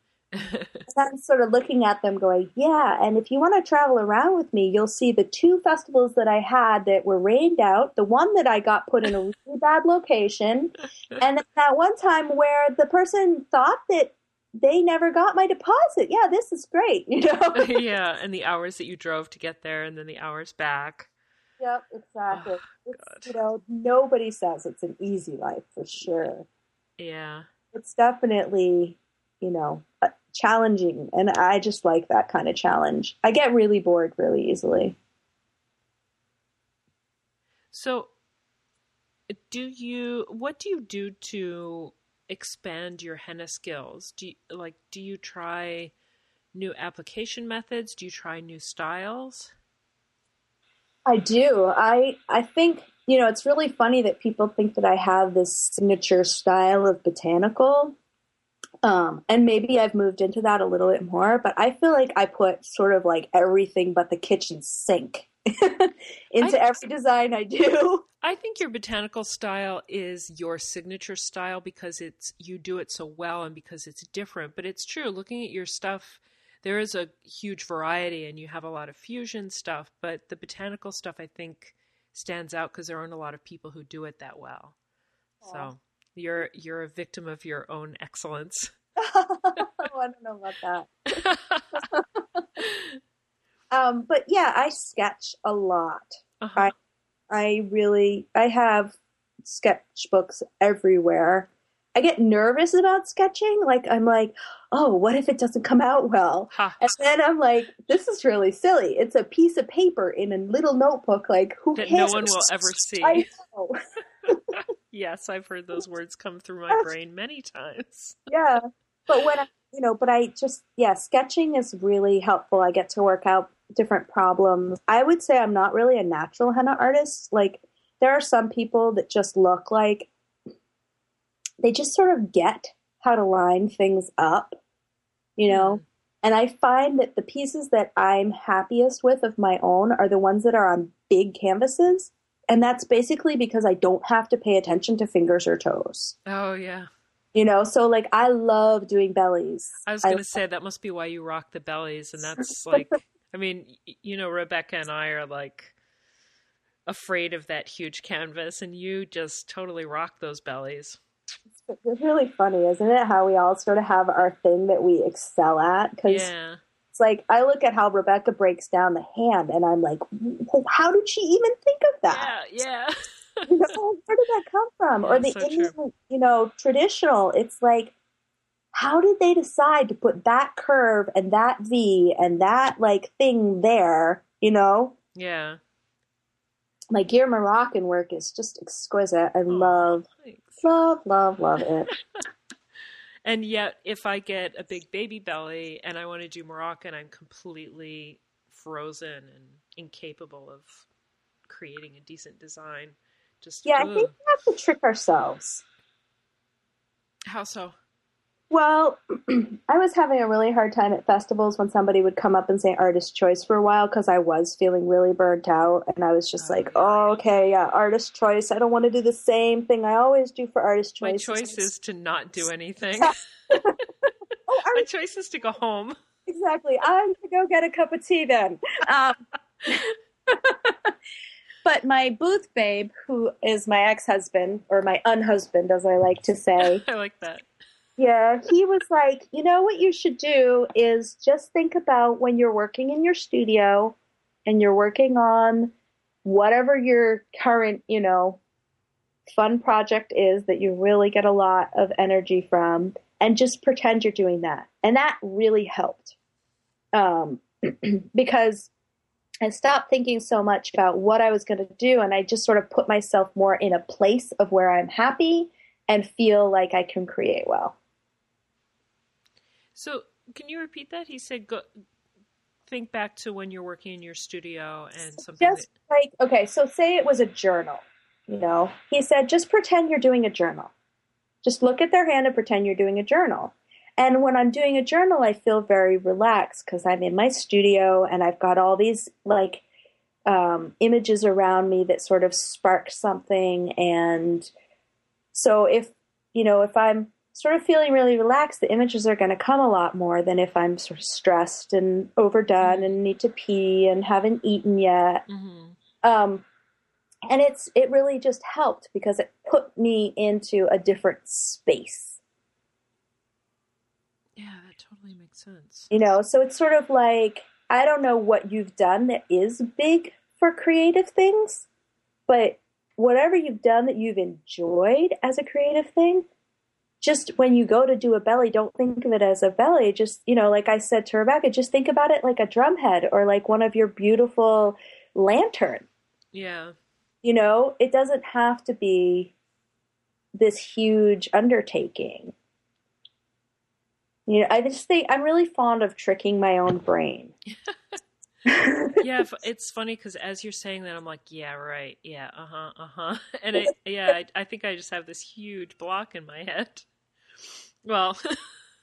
I'm sort of looking at them going, yeah, and if you want to travel around with me, you'll see the two festivals that I had that were rained out, the one that I got put in a really bad location, and that one time where the person thought that they never got my deposit. Yeah, this is great, you know? Yeah, and the hours that you drove to get there and then the hours back. Yep, exactly. Oh, it's, you know, nobody says it's an easy life for sure. Yeah. It's definitely, you know, challenging, and I just like that kind of challenge. I get really bored really easily. So do you, what do you do to expand your henna skills? Do you, like, do you try new application methods? Do you try new styles? I do. I, I think, you know, it's really funny that people think that I have this signature style of botanical. Um, and maybe I've moved into that a little bit more, but I feel like I put sort of like everything but the kitchen sink into I, every design I do. I think your botanical style is your signature style because it's, you do it so well and because it's different, but it's true. Looking at your stuff, there is a huge variety and you have a lot of fusion stuff, but the botanical stuff I think stands out because there aren't a lot of people who do it that well. Yeah. So. You're you're a victim of your own excellence. Oh, I don't know about that. um, but yeah, I sketch a lot. Uh-huh. I I really I have sketchbooks everywhere. I get nervous about sketching. Like I'm like, oh, what if it doesn't come out well? Huh. And then I'm like, this is really silly. It's a piece of paper in a little notebook. Like who that cares? No one will ever see. I know. Yes, I've heard those words come through my brain many times. Yeah. But when I, you know, but I just, yeah, sketching is really helpful. I get to work out different problems. I would say I'm not really a natural henna artist. Like there are some people that just look like they just sort of get how to line things up, you know? And I find that the pieces that I'm happiest with of my own are the ones that are on big canvases. And that's basically because I don't have to pay attention to fingers or toes. Oh, yeah. You know, so like I love doing bellies. I was going to say that must be why you rock the bellies. And that's like, I mean, you know, Rebecca and I are like afraid of that huge canvas, and you just totally rock those bellies. It's really funny, isn't it? How we all sort of have our thing that we excel at. Because yeah. It's like, I look at how Rebecca breaks down the hand and I'm like, how did she even think of that? Yeah, yeah. You know, where did that come from? Yeah, or the so Indian, true. You know, traditional. It's like, how did they decide to put that curve and that V and that like thing there, you know? Yeah. Like your Moroccan work is just exquisite. I love, love, love, love it. And yet if I get a big baby belly and I want to do Moroccan, I'm completely frozen and incapable of creating a decent design. Just yeah, ugh. I think we have to trick ourselves. How so? Well, I was having a really hard time at festivals when somebody would come up and say artist choice for a while because I was feeling really burnt out. And I was just oh, like, yeah. oh, okay, yeah, artist choice. I don't want to do the same thing I always do for artist choice. My choice is to not do anything. oh, My choice is to go home. Exactly. I'm going to go get a cup of tea then. Um, but my booth babe, who is my ex-husband, or my unhusband, as I like to say. I like that. Yeah, he was like, you know what you should do is just think about when you're working in your studio and you're working on whatever your current, you know, fun project is that you really get a lot of energy from, and just pretend you're doing that. And that really helped um, because I stopped thinking so much about what I was going to do, and I just sort of put myself more in a place of where I'm happy and feel like I can create well. So can you repeat that? He said, go, think back to when you're working in your studio and something. Just that... like, okay, so say it was a journal, you know. He said, just pretend you're doing a journal. Just look at their hand and pretend you're doing a journal. And when I'm doing a journal, I feel very relaxed because I'm in my studio and I've got all these like um, images around me that sort of spark something. And so if, you know, if I'm sort of feeling really relaxed, the images are going to come a lot more than if I'm sort of stressed and overdone and need to pee and haven't eaten yet. Mm-hmm. Um, and it's, it really just helped because it put me into a different space. Yeah, that totally makes sense. You know, so it's sort of like, I don't know what you've done that is big for creative things, but whatever you've done that you've enjoyed as a creative thing, just when you go to do a belly, don't think of it as a belly. Just, you know, like I said to Rebecca, just think about it like a drumhead or like one of your beautiful lantern. Yeah. You know, it doesn't have to be this huge undertaking. You know, I just think I'm really fond of tricking my own brain. Yeah, it's funny because as you're saying that, I'm like, yeah, right, yeah, uh huh, uh huh, and I, yeah, I, I think I just have this huge block in my head. Well,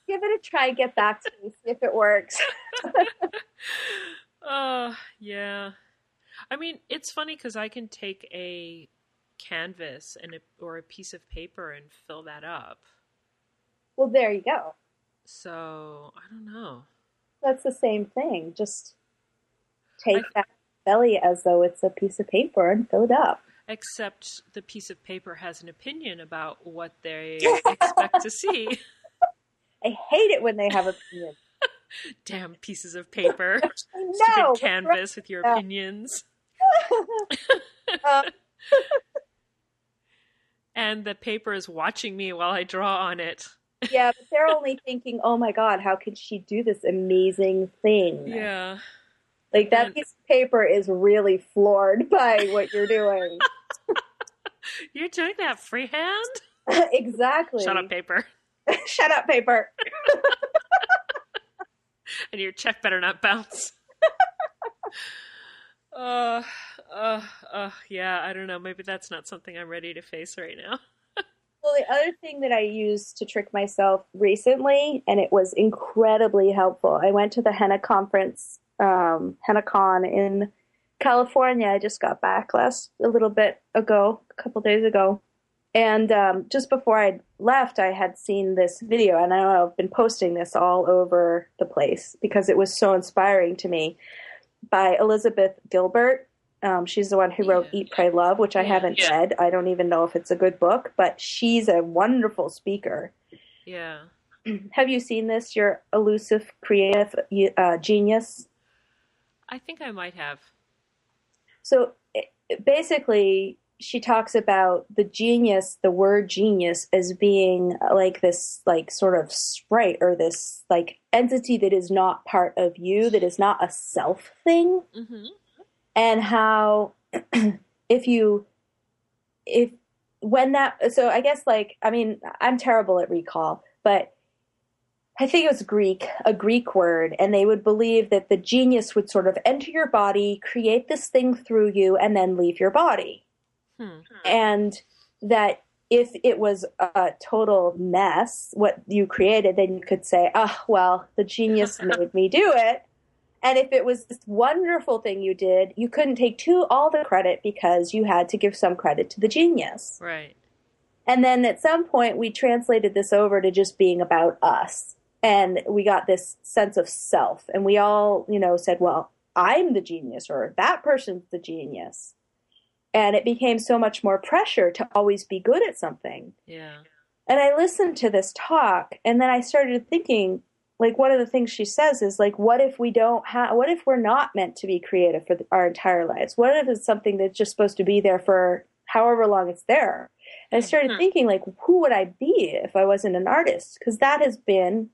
give it a try, get back to me, see if it works. Oh, uh, yeah. I mean, it's funny because I can take a canvas and a, or a piece of paper and fill that up. Well, there you go. So I don't know. That's the same thing, just. Take that belly as though it's a piece of paper and fill it up. Except the piece of paper has an opinion about what they expect to see. I hate it when they have opinions. Damn pieces of paper. No, stupid canvas with your yeah. opinions. um. And the paper is watching me while I draw on it. Yeah, but they're only thinking, oh my God, how could she do this amazing thing? Yeah. Like, that piece of paper is really floored by what you're doing. You're doing that freehand? Exactly. Shut up, paper. Shut up, paper. And your check better not bounce. uh, uh, oh, yeah, I don't know. Maybe that's not something I'm ready to face right now. Well, the other thing that I used to trick myself recently, and it was incredibly helpful, I went to the Henna conference, um, HennaCon in California. I just got back last a little bit ago, a couple days ago. And um, just before I left, I had seen this video, and I know I've been posting this all over the place because it was so inspiring to me, by Elizabeth Gilbert. Um, she's the one who wrote yeah. Eat, Pray, Love, which I yeah. haven't yeah. read. I don't even know if it's a good book, but she's a wonderful speaker. Yeah. Have you seen this, Your Elusive Creative uh, Genius? I think I might have. So basically, she talks about the genius, the word genius, as being like this, like sort of sprite or this like entity that is not part of you, that is not a self thing. Mm-hmm. And how if you, if when that, so I guess like, I mean, I'm terrible at recall, but I think it was Greek, a Greek word, and they would believe that the genius would sort of enter your body, create this thing through you, and then leave your body. Hmm. And that if it was a total mess, what you created, then you could say, oh, well, the genius made me do it. And if it was this wonderful thing you did, you couldn't take too all the credit because you had to give some credit to the genius. Right. And then at some point, we translated this over to just being about us. And we got this sense of self. And we all, you know, said, well, I'm the genius, or that person's the genius. And it became so much more pressure to always be good at something. Yeah. And I listened to this talk, and then I started thinking, like, one of the things she says is, like, what if we don't have, what if we're not meant to be creative for the, our entire lives? What if it's something that's just supposed to be there for however long it's there? And I started huh. thinking, like, who would I be if I wasn't an artist? Because that has been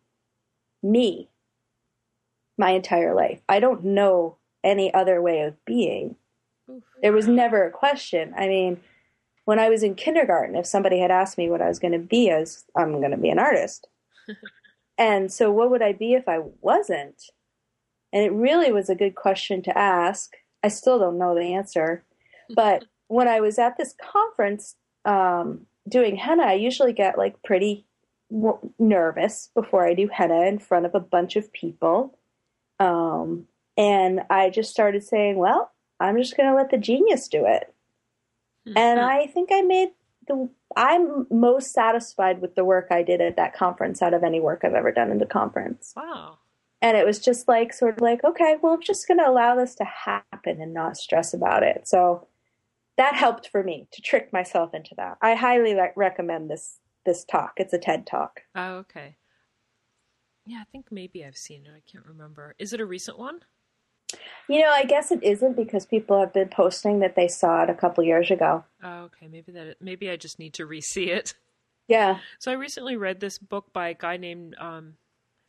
me my entire life. I don't know any other way of being. There was never a question. I mean, when I was in kindergarten, if somebody had asked me what I was going to be, I was, I'm going to be an artist. And so what would I be if I wasn't? And it really was a good question to ask. I still don't know the answer. But when I was at this conference um, doing henna, I usually get like pretty w- nervous before I do henna in front of a bunch of people. Um, and I just started saying, well, I'm just going to let the genius do it. Mm-hmm. And I think I made the, I'm most satisfied with the work I did at that conference out of any work I've ever done in the conference. Wow. And it was just like, sort of like, okay, well, I'm just going to allow this to happen and not stress about it. So that helped for me to trick myself into that. I highly re- recommend this, this talk. It's a TED talk. Oh, okay. Yeah. I think maybe I've seen it. I can't remember. Is it a recent one? You know, I guess it isn't, because people have been posting that they saw it a couple years ago. Oh, okay. Maybe that. Maybe I just need to re-see it. Yeah. So I recently read this book by a guy named, um,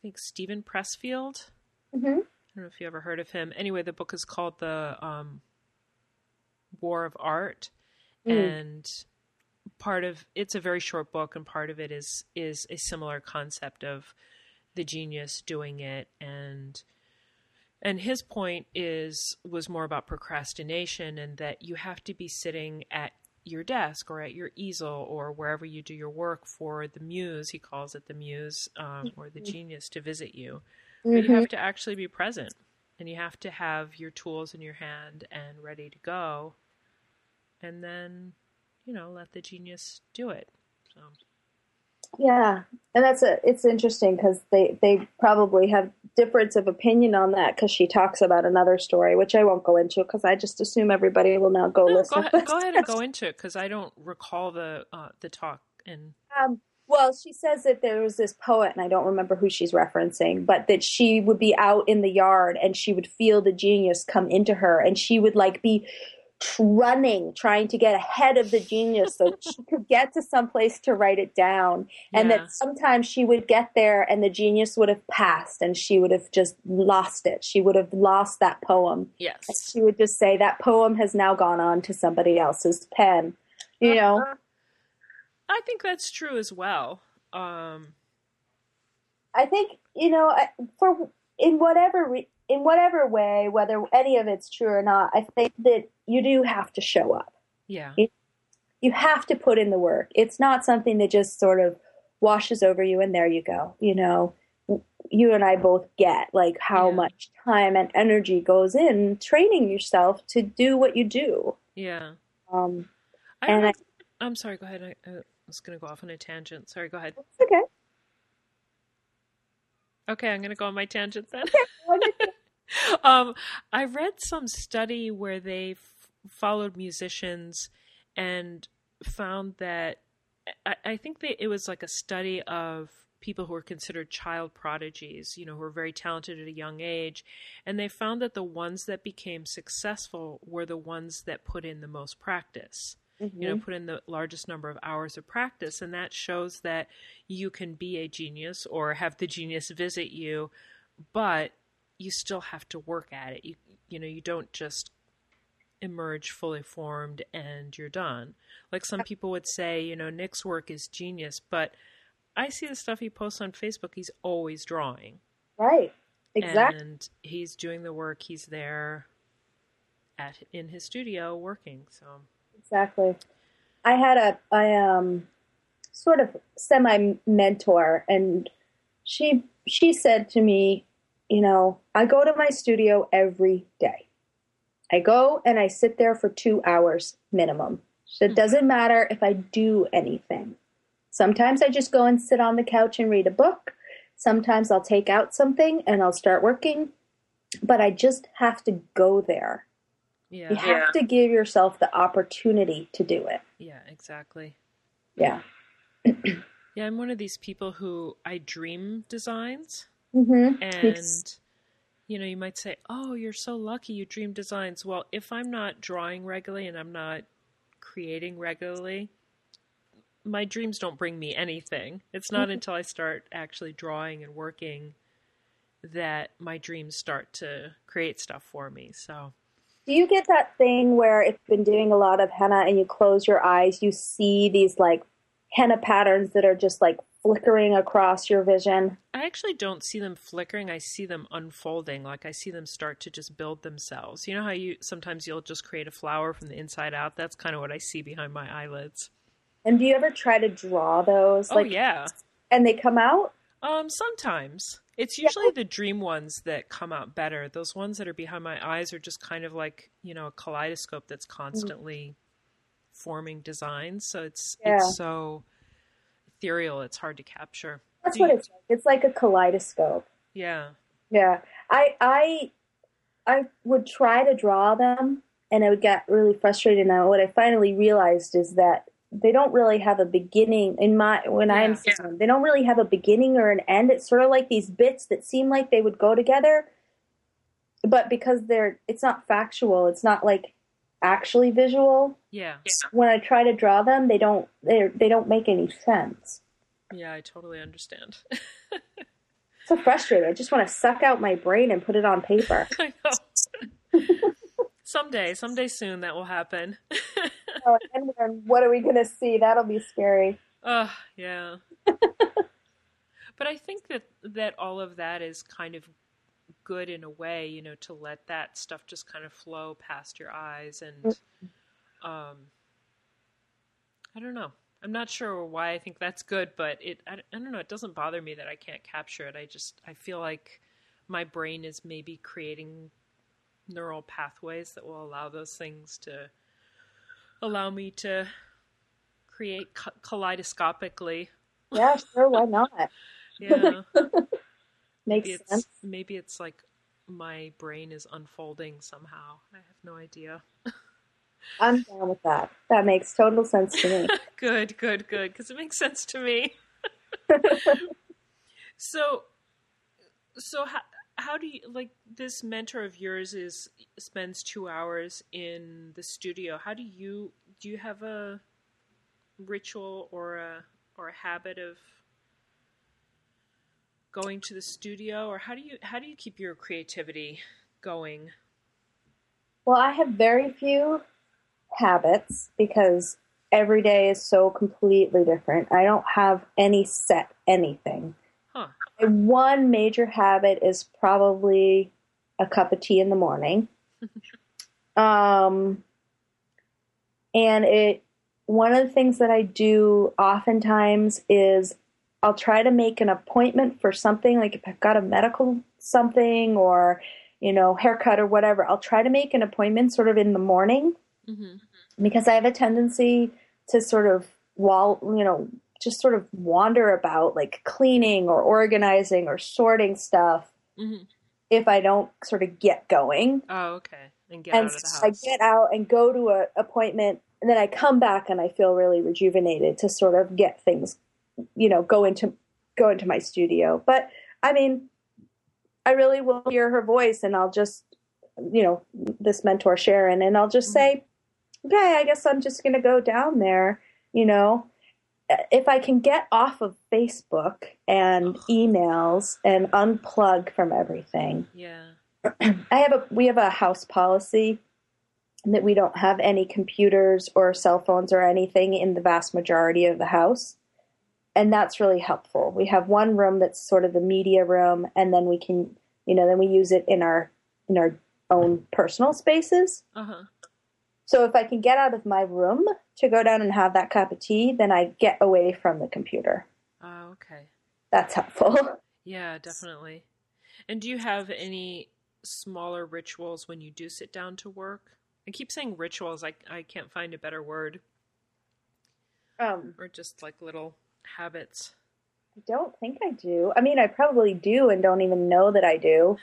I think, Stephen Pressfield. Mm-hmm. I don't know if you ever heard of him. Anyway, the book is called The um, War of Art. Mm. And part of it's a very short book, and part of it is is a similar concept of the genius doing it. And... And his point is was more about procrastination, and that you have to be sitting at your desk or at your easel or wherever you do your work for the muse, he calls it the muse, um, or the genius, to visit you. Mm-hmm. But you have to actually be present, and you have to have your tools in your hand and ready to go. And then, you know, let the genius do it. So. Yeah. And that's a, it's interesting because they, they probably have difference of opinion on that, because she talks about another story, which I won't go into because I just assume everybody will now go no, listen. Go ahead, go ahead and go into it, because I don't recall the uh, the talk. And um, well, she says that there was this poet, and I don't remember who she's referencing, but that she would be out in the yard and she would feel the genius come into her, and she would like be running, trying to get ahead of the genius so she could get to some place to write it down. And yeah. that sometimes she would get there and the genius would have passed, and she would have just lost it. She would have lost that poem. Yes. And she would just say that poem has now gone on to somebody else's pen. You uh-huh. know? I think that's true as well. Um... I think, you know, for in whatever re- in whatever way, whether any of it's true or not, I think that you do have to show up. Yeah. You, you have to put in the work. It's not something that just sort of washes over you and there you go. You know, you and I both get like how yeah. much time and energy goes in training yourself to do what you do. Yeah. Um, I and I, I'm sorry, go ahead. I, I was going to go off on a tangent. Sorry, go ahead. It's okay. Okay, I'm going to go on my tangent then. um, I read some study where they f- followed musicians and found that I, I think they, it was like a study of people who were considered child prodigies, you know, who were very talented at a young age. And they found that the ones that became successful were the ones that put in the most practice. Mm-hmm. You know, put in the largest number of hours of practice. And that shows that you can be a genius or have the genius visit you, but you still have to work at it. You, you know, you don't just emerge fully formed and you're done. Like some people would say, you know, Nick's work is genius, but I see the stuff he posts on Facebook. He's always drawing. Right. Exactly. And he's doing the work. He's there at in his studio working. So exactly. I had a I, um, sort of semi-mentor, and she she said to me, you know, I go to my studio every day. I go and I sit there for two hours minimum. So it doesn't matter if I do anything. Sometimes I just go and sit on the couch and read a book. Sometimes I'll take out something and I'll start working. But I just have to go there. Yeah. You have yeah. to give yourself the opportunity to do it. Yeah, exactly. Yeah. yeah, I'm one of these people who I dream designs. Mm-hmm. And, it's... you know, you might say, oh, you're so lucky you dream designs. Well, if I'm not drawing regularly and I'm not creating regularly, my dreams don't bring me anything. It's not mm-hmm. until I start actually drawing and working that my dreams start to create stuff for me. So. Do you get that thing where if you've been doing a lot of henna and you close your eyes, you see these like henna patterns that are just like flickering across your vision? I actually don't see them flickering. I see them unfolding. Like I see them start to just build themselves. You know how you sometimes you'll just create a flower from the inside out? That's kind of what I see behind my eyelids. And do you ever try to draw those? Oh, like, yeah. And they come out? Um, sometimes. It's usually yeah. the dream ones that come out better. Those ones that are behind my eyes are just kind of like, you know, a kaleidoscope that's constantly mm. forming designs. So it's yeah. it's so ethereal, it's hard to capture. That's Do what you... it's like. It's like a kaleidoscope. Yeah. Yeah. I I I would try to draw them and I would get really frustrated. Now what I finally realized is that they don't really have a beginning in my, when yeah, I'm, yeah. they don't really have a beginning or an end. It's sort of like these bits that seem like they would go together, but because they're, it's not factual. It's not like actually visual. Yeah. When I try to draw them, they don't, they they don't make any sense. Yeah. I totally understand. So frustrating. I just want to suck out my brain and put it on paper. I know. Someday, someday soon that will happen. Oh, and what are we going to see? That'll be scary. Oh, yeah. But I think that, that all of that is kind of good in a way, you know, to let that stuff just kind of flow past your eyes. And um, I don't know. I'm not sure why I think that's good, but it I, I don't know. It doesn't bother me that I can't capture it. I just I feel like my brain is maybe creating neural pathways that will allow those things to allow me to create kaleidoscopically. Yeah, sure, why not? Yeah. Makes maybe sense. Maybe it's like my brain is unfolding somehow. I have no idea. I'm down with that. That makes total sense to me. good, good, good, because it makes sense to me. so, so how, how do you, like, this mentor of yours is spends two hours in the studio. How do you, do you have a ritual or a, or a habit of going to the studio, or how do you, how do you keep your creativity going? Well, I have very few habits because every day is so completely different. I don't have any set anything. Huh. One major habit is probably a cup of tea in the morning. um, and it, one of the things that I do oftentimes is I'll try to make an appointment for something, like if I've got a medical something or, you know, haircut or whatever, I'll try to make an appointment sort of in the morning mm-hmm. because I have a tendency to sort of wall, you know, just sort of wander about like cleaning or organizing or sorting stuff mm-hmm. if I don't sort of get going. Oh, okay. And get and out of the house. I get out and go to an appointment, and then I come back and I feel really rejuvenated to sort of get things, you know, go into go into my studio. But I mean, I really will hear her voice, and I'll just, you know, this mentor Sharon, and I'll just mm-hmm. say, okay, I guess I'm just going to go down there, you know. If I can get off of Facebook and emails and unplug from everything. Yeah. I have a, we have a house policy that we don't have any computers or cell phones or anything in the vast majority of the house. And that's really helpful. We have one room that's sort of the media room, and then we can, you know, then we use it in our, in our own personal spaces. Uh-huh. So if I can get out of my room to go down and have that cup of tea, then I get away from the computer. Oh, okay. That's helpful. Yeah, definitely. And do you have any smaller rituals when you do sit down to work? I keep saying rituals. I I can't find a better word. Um, or just like little habits. I don't think I do. I mean, I probably do and don't even know that I do.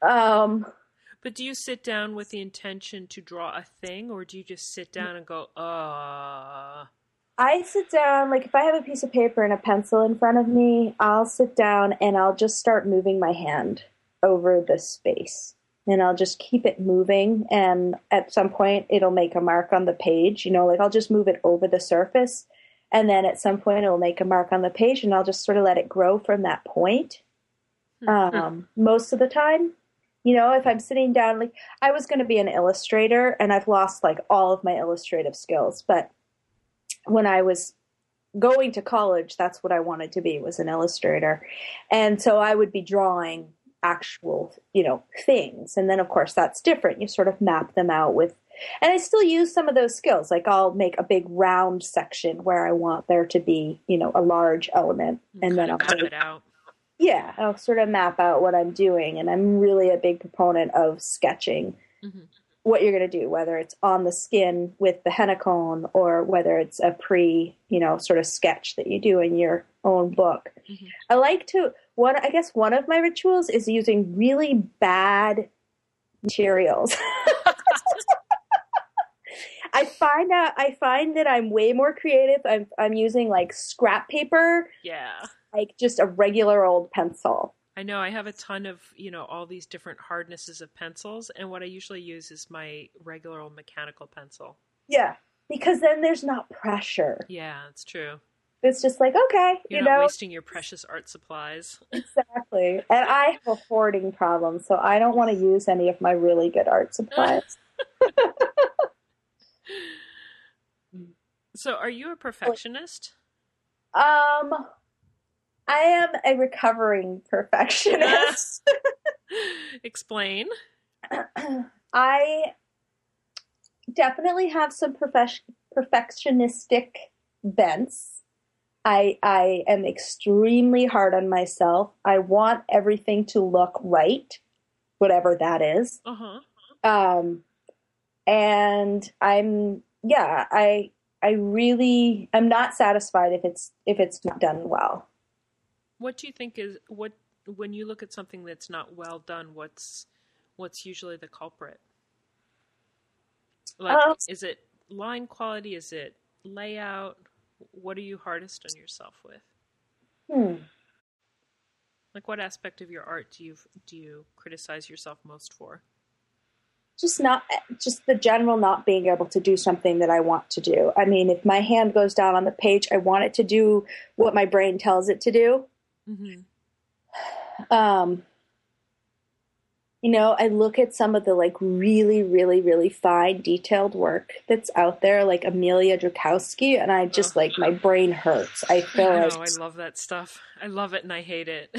um. But do you sit down with the intention to draw a thing, or do you just sit down and go, uh? I sit down, like if I have a piece of paper and a pencil in front of me, I'll sit down and I'll just start moving my hand over the space. And I'll just keep it moving, and at some point it'll make a mark on the page. You know, like I'll just move it over the surface, and then at some point it'll make a mark on the page, and I'll just sort of let it grow from that point mm-hmm. um, most of the time. You know, if I'm sitting down, like I was going to be an illustrator, and I've lost like all of my illustrative skills. But when I was going to college, that's what I wanted to be, was an illustrator. And so I would be drawing actual, you know, things. And then, of course, that's different. You sort of map them out with, and I still use some of those skills. Like I'll make a big round section where I want there to be, you know, a large element. And then I'll cut it out. Yeah, I'll sort of map out what I'm doing, and I'm really a big proponent of sketching mm-hmm. what you're going to do, whether it's on the skin with the henna cone or whether it's a pre, you know, sort of sketch that you do in your own book. Mm-hmm. I like to, one, I guess one of my rituals is using really bad materials. I find out, I find that I'm way more creative. I'm, I'm using like scrap paper. Yeah. Like just a regular old pencil. I know. I have a ton of, you know, all these different hardnesses of pencils. And what I usually use is my regular old mechanical pencil. Yeah. Because then there's not pressure. Yeah, it's true. It's just like, okay, You're you know. You're not wasting your precious art supplies. Exactly. And I have a hoarding problem, so I don't want to use any of my really good art supplies. So are you a perfectionist? Um... I am a recovering perfectionist. Explain. I definitely have some perfec- perfectionistic bents. I I am extremely hard on myself. I want everything to look right, whatever that is. Uh-huh. Um, and I'm yeah, I I really I'm not satisfied if it's if it's not done well. What do you think is what when you look at something that's not well done? What's what's usually the culprit? Like, um, is it line quality? Is it layout? What are you hardest on yourself with? Hmm. Like, what aspect of your art do you do you criticize yourself most for? Just not just the general not being able to do something that I want to do. I mean, if my hand goes down on the page, I want it to do what my brain tells it to do. Mm-hmm. Um, you know, I look at some of the like really, really, really fine detailed work that's out there, like Amelia Drakowski, and I just oh. like my brain hurts. I feel I know, like I love that stuff. I love it and I hate it.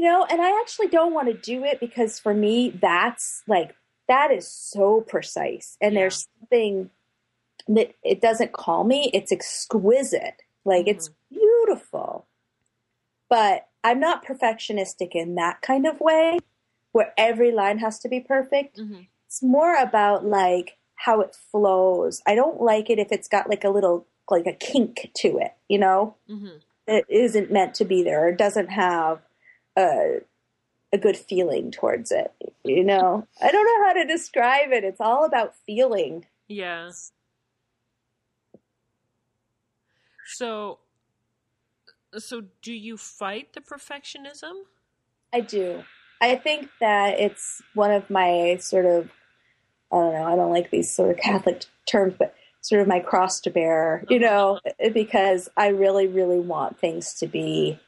you know, and I actually don't want to do it because for me, that's like, that is so precise. And yeah. there's something that it doesn't call me. It's exquisite. Like mm-hmm. it's beautiful, but I'm not perfectionistic in that kind of way where every line has to be perfect. Mm-hmm. It's more about like how it flows. I don't like it if it's got like a little, like a kink to it, you know, mm-hmm. it isn't meant to be there or doesn't have a, a good feeling towards it. You know, I don't know how to describe it. It's all about feeling. Yeah. So, so do you fight the perfectionism? I do. I think that it's one of my sort of, I don't know, I don't like these sort of Catholic terms, but sort of my cross to bear, you know, because I really, really want things to be,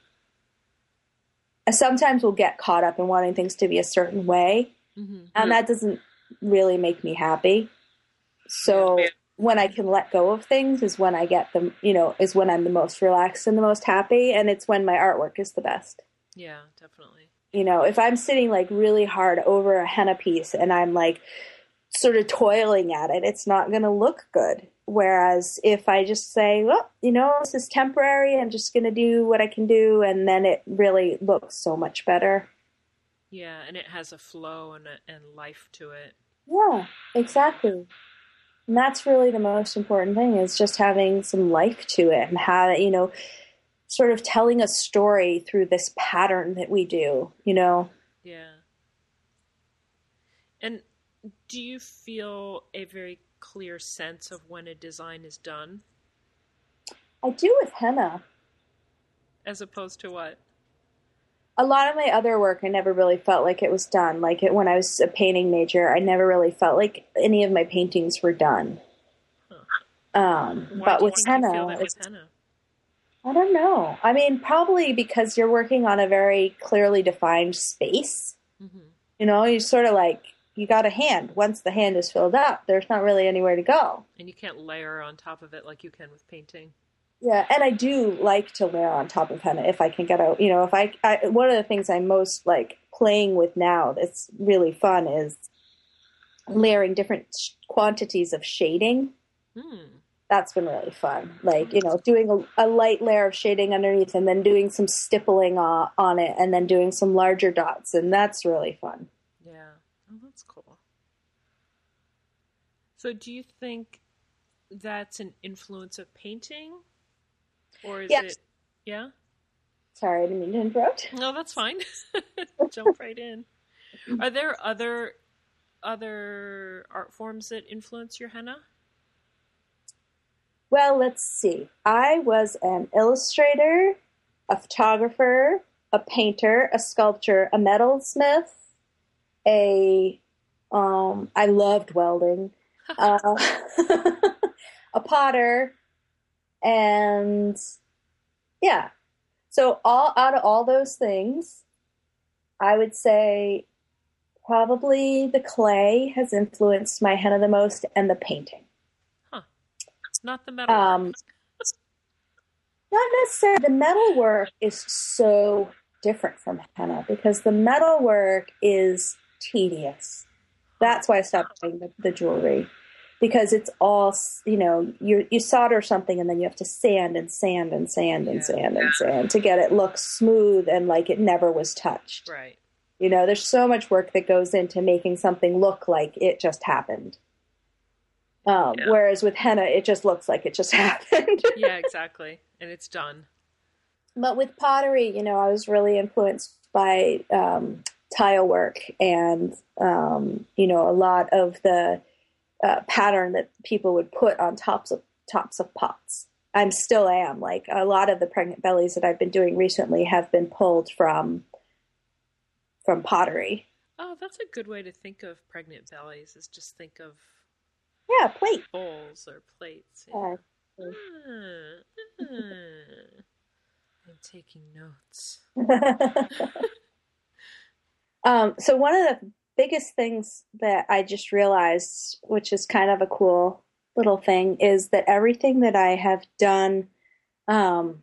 I sometimes will get caught up in wanting things to be a certain way. Mm-hmm. And that doesn't really make me happy. So yeah. when I can let go of things is when I get them, you know, is when I'm the most relaxed and the most happy. And it's when my artwork is the best. Yeah, definitely. You know, if I'm sitting like really hard over a henna piece and I'm like sort of toiling at it, it's not going to look good. Whereas if I just say, well, you know, this is temporary, I'm just going to do what I can do. And then it really looks so much better. Yeah. And it has a flow and a, and life to it. Yeah, exactly. And that's really the most important thing is just having some life to it and how, you know, sort of telling a story through this pattern that we do, you know? Yeah. And do you feel a very clear sense of when a design is done? I do with henna. As opposed to what? A lot of my other work, I never really felt like it was done. Like it, when I was a painting major, I never really felt like any of my paintings were done. Huh. Um, why, but with henna, do you feel that with henna? I don't know. I mean, probably because you're working on a very clearly defined space. Mm-hmm. You know, you sort of like, you got a hand. Once the hand is filled up, there's not really anywhere to go. And you can't layer on top of it like you can with painting. Yeah, and I do like to layer on top of henna if I can get out. You know, if I, I one of the things I'm most like playing with now that's really fun is layering different sh- quantities of shading. Hmm. That's been really fun. Like, you know, doing a, a light layer of shading underneath and then doing some stippling on, on it and then doing some larger dots. And that's really fun. Yeah. Oh, that's cool. So do you think that's an influence of painting? Or is yeah. it... Yeah? Sorry, I didn't mean to interrupt. No, that's fine. Jump right in. Are there other other art forms that influence your henna? Well, let's see. I was an illustrator, a photographer, a painter, a sculptor, a metalsmith, a, um, I loved welding, uh, a potter, and yeah. So all out of all those things, I would say probably the clay has influenced my henna the most and the painting. Not the metal um, work. Not necessarily. The metal work is so different from henna because the metal work is tedious. That's why I stopped doing the, the jewelry because it's all, you know, you you solder something and then you have to sand and sand and sand and yeah. sand and sand to get it look smooth and like it never was touched. Right. You know, there's so much work that goes into making something look like it just happened. Um, yeah. Whereas with henna, it just looks like it just happened. Yeah, exactly. And it's done. But with pottery, you know, I was really influenced by um, tile work and, um, you know, a lot of the uh, pattern that people would put on tops of tops of pots. I still am. Like a lot of the pregnant bellies that I've been doing recently have been pulled from from pottery. Oh, that's a good way to think of pregnant bellies is just think of Yeah, plate. Bowls or plates. Yeah. Yeah. Ah, ah. I'm taking notes. um, so one of the biggest things that I just realized, which is kind of a cool little thing, is that everything that I have done, um,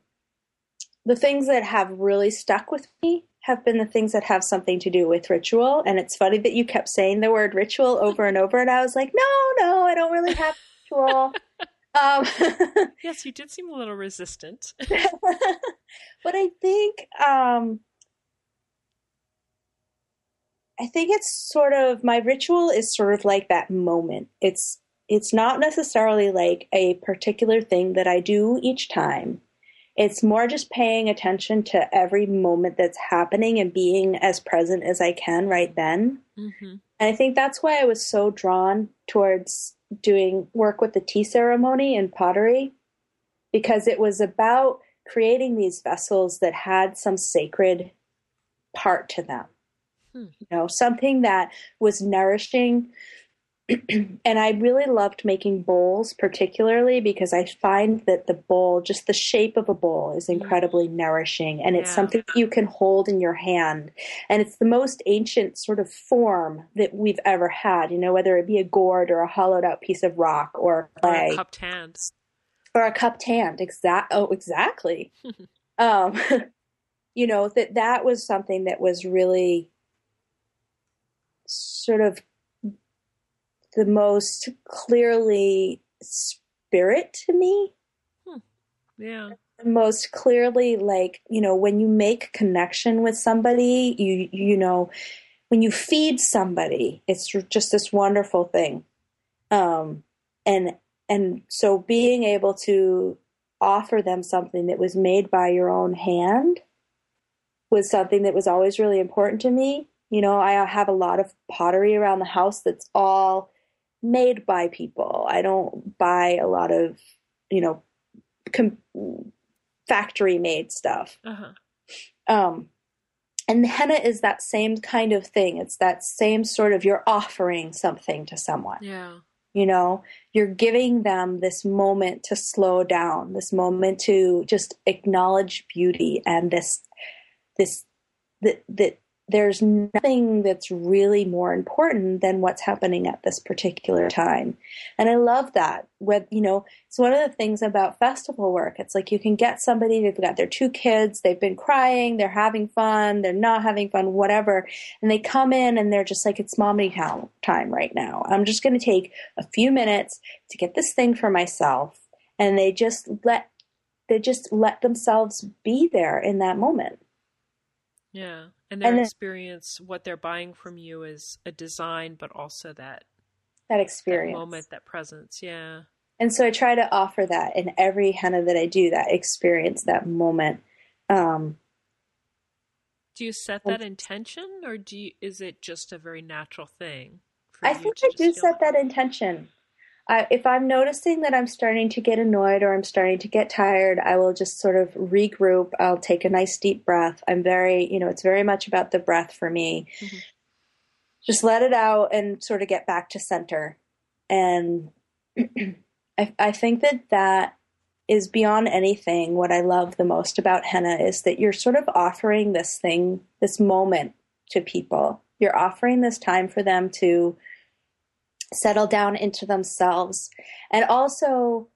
the things that have really stuck with me have been the things that have something to do with ritual. And it's funny that you kept saying the word ritual over and over. And I was like, no, no, I don't really have ritual. Um, yes, you did seem a little resistant. But I think, um, I think it's sort of, my ritual is sort of like that moment. It's, it's not necessarily like a particular thing that I do each time. It's more just paying attention to every moment that's happening and being as present as I can right then. Mm-hmm. And I think that's why I was so drawn towards doing work with the tea ceremony and pottery, because it was about creating these vessels that had some sacred part to them, hmm. you know, something that was nourishing. And I really loved making bowls particularly, because I find that the bowl, just the shape of a bowl, is incredibly nourishing. And yeah. it's something that you can hold in your hand. And it's the most ancient sort of form that we've ever had, you know, whether it be a gourd or a hollowed out piece of rock or clay. Or a cupped hand. Or a cupped hand. Exa- oh, exactly. um, you know, that that was something that was really sort of the most clearly spirit to me. Hmm. Yeah. The most clearly, like, you know, when you make connection with somebody, you, you know, when you feed somebody, it's just this wonderful thing. Um, and, and so being able to offer them something that was made by your own hand was something that was always really important to me. You know, I have a lot of pottery around the house that's all made by people. I don't buy a lot of, you know, com- factory made stuff. Uh-huh. Um, and henna is that same kind of thing. It's that same sort of, you're offering something to someone. Yeah. You know, you're giving them this moment to slow down, this moment to just acknowledge beauty, and this, this, that, that, there's nothing that's really more important than what's happening at this particular time. And I love that. With, you know, it's one of the things about festival work. It's like you can get somebody, they've got their two kids, they've been crying, they're having fun, they're not having fun, whatever. And they come in and they're just like, it's mommy time right now. I'm just going to take a few minutes to get this thing for myself. And they just let, they just let themselves be there in that moment. Yeah. And their and then, experience, what they're buying from you is a design, but also that that experience, that moment, that presence. Yeah. And so I try to offer that in every henna that I do, that experience, that moment. Um, do you set that intention, or do you, is it just a very natural thing? For I you think to I do set that, that intention. I, if I'm noticing that I'm starting to get annoyed or I'm starting to get tired, I will just sort of regroup. I'll take a nice deep breath. I'm very, you know, it's very much about the breath for me. Mm-hmm. Just let it out and sort of get back to center. And I, I think that that is beyond anything. What I love the most about henna is that you're sort of offering this thing, this moment to people. You're offering this time for them to settle down into themselves. And also,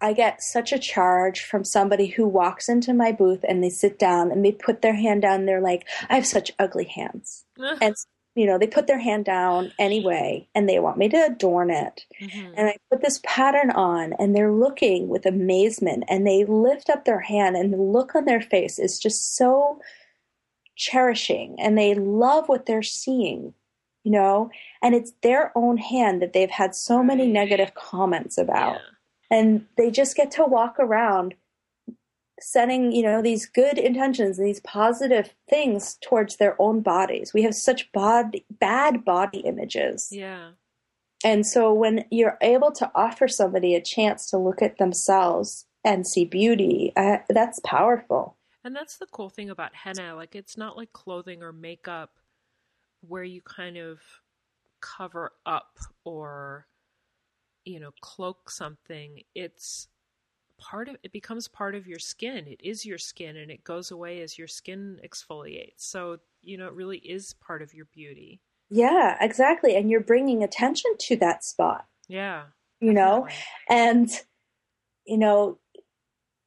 I get such a charge from somebody who walks into my booth and they sit down and they put their hand down. They're like, I have such ugly hands. And, you know, they put their hand down anyway and they want me to adorn it. Mm-hmm. And I put this pattern on and they're looking with amazement and they lift up their hand and the look on their face is just so cherishing and they love what they're seeing. You know, and it's their own hand that they've had so many negative comments about. Yeah. And they just get to walk around setting, you know, these good intentions and these positive things towards their own bodies. We have such body, bad body images. Yeah. And so when you're able to offer somebody a chance to look at themselves and see beauty, uh, that's powerful. And that's the cool thing about henna. Like, it's not like clothing or makeup, where you kind of cover up or, you know, cloak something. It's part of, it becomes part of your skin. It is your skin and it goes away as your skin exfoliates. So, you know, it really is part of your beauty. Yeah, exactly. And you're bringing attention to that spot. Yeah. You definitely. know, and, you know,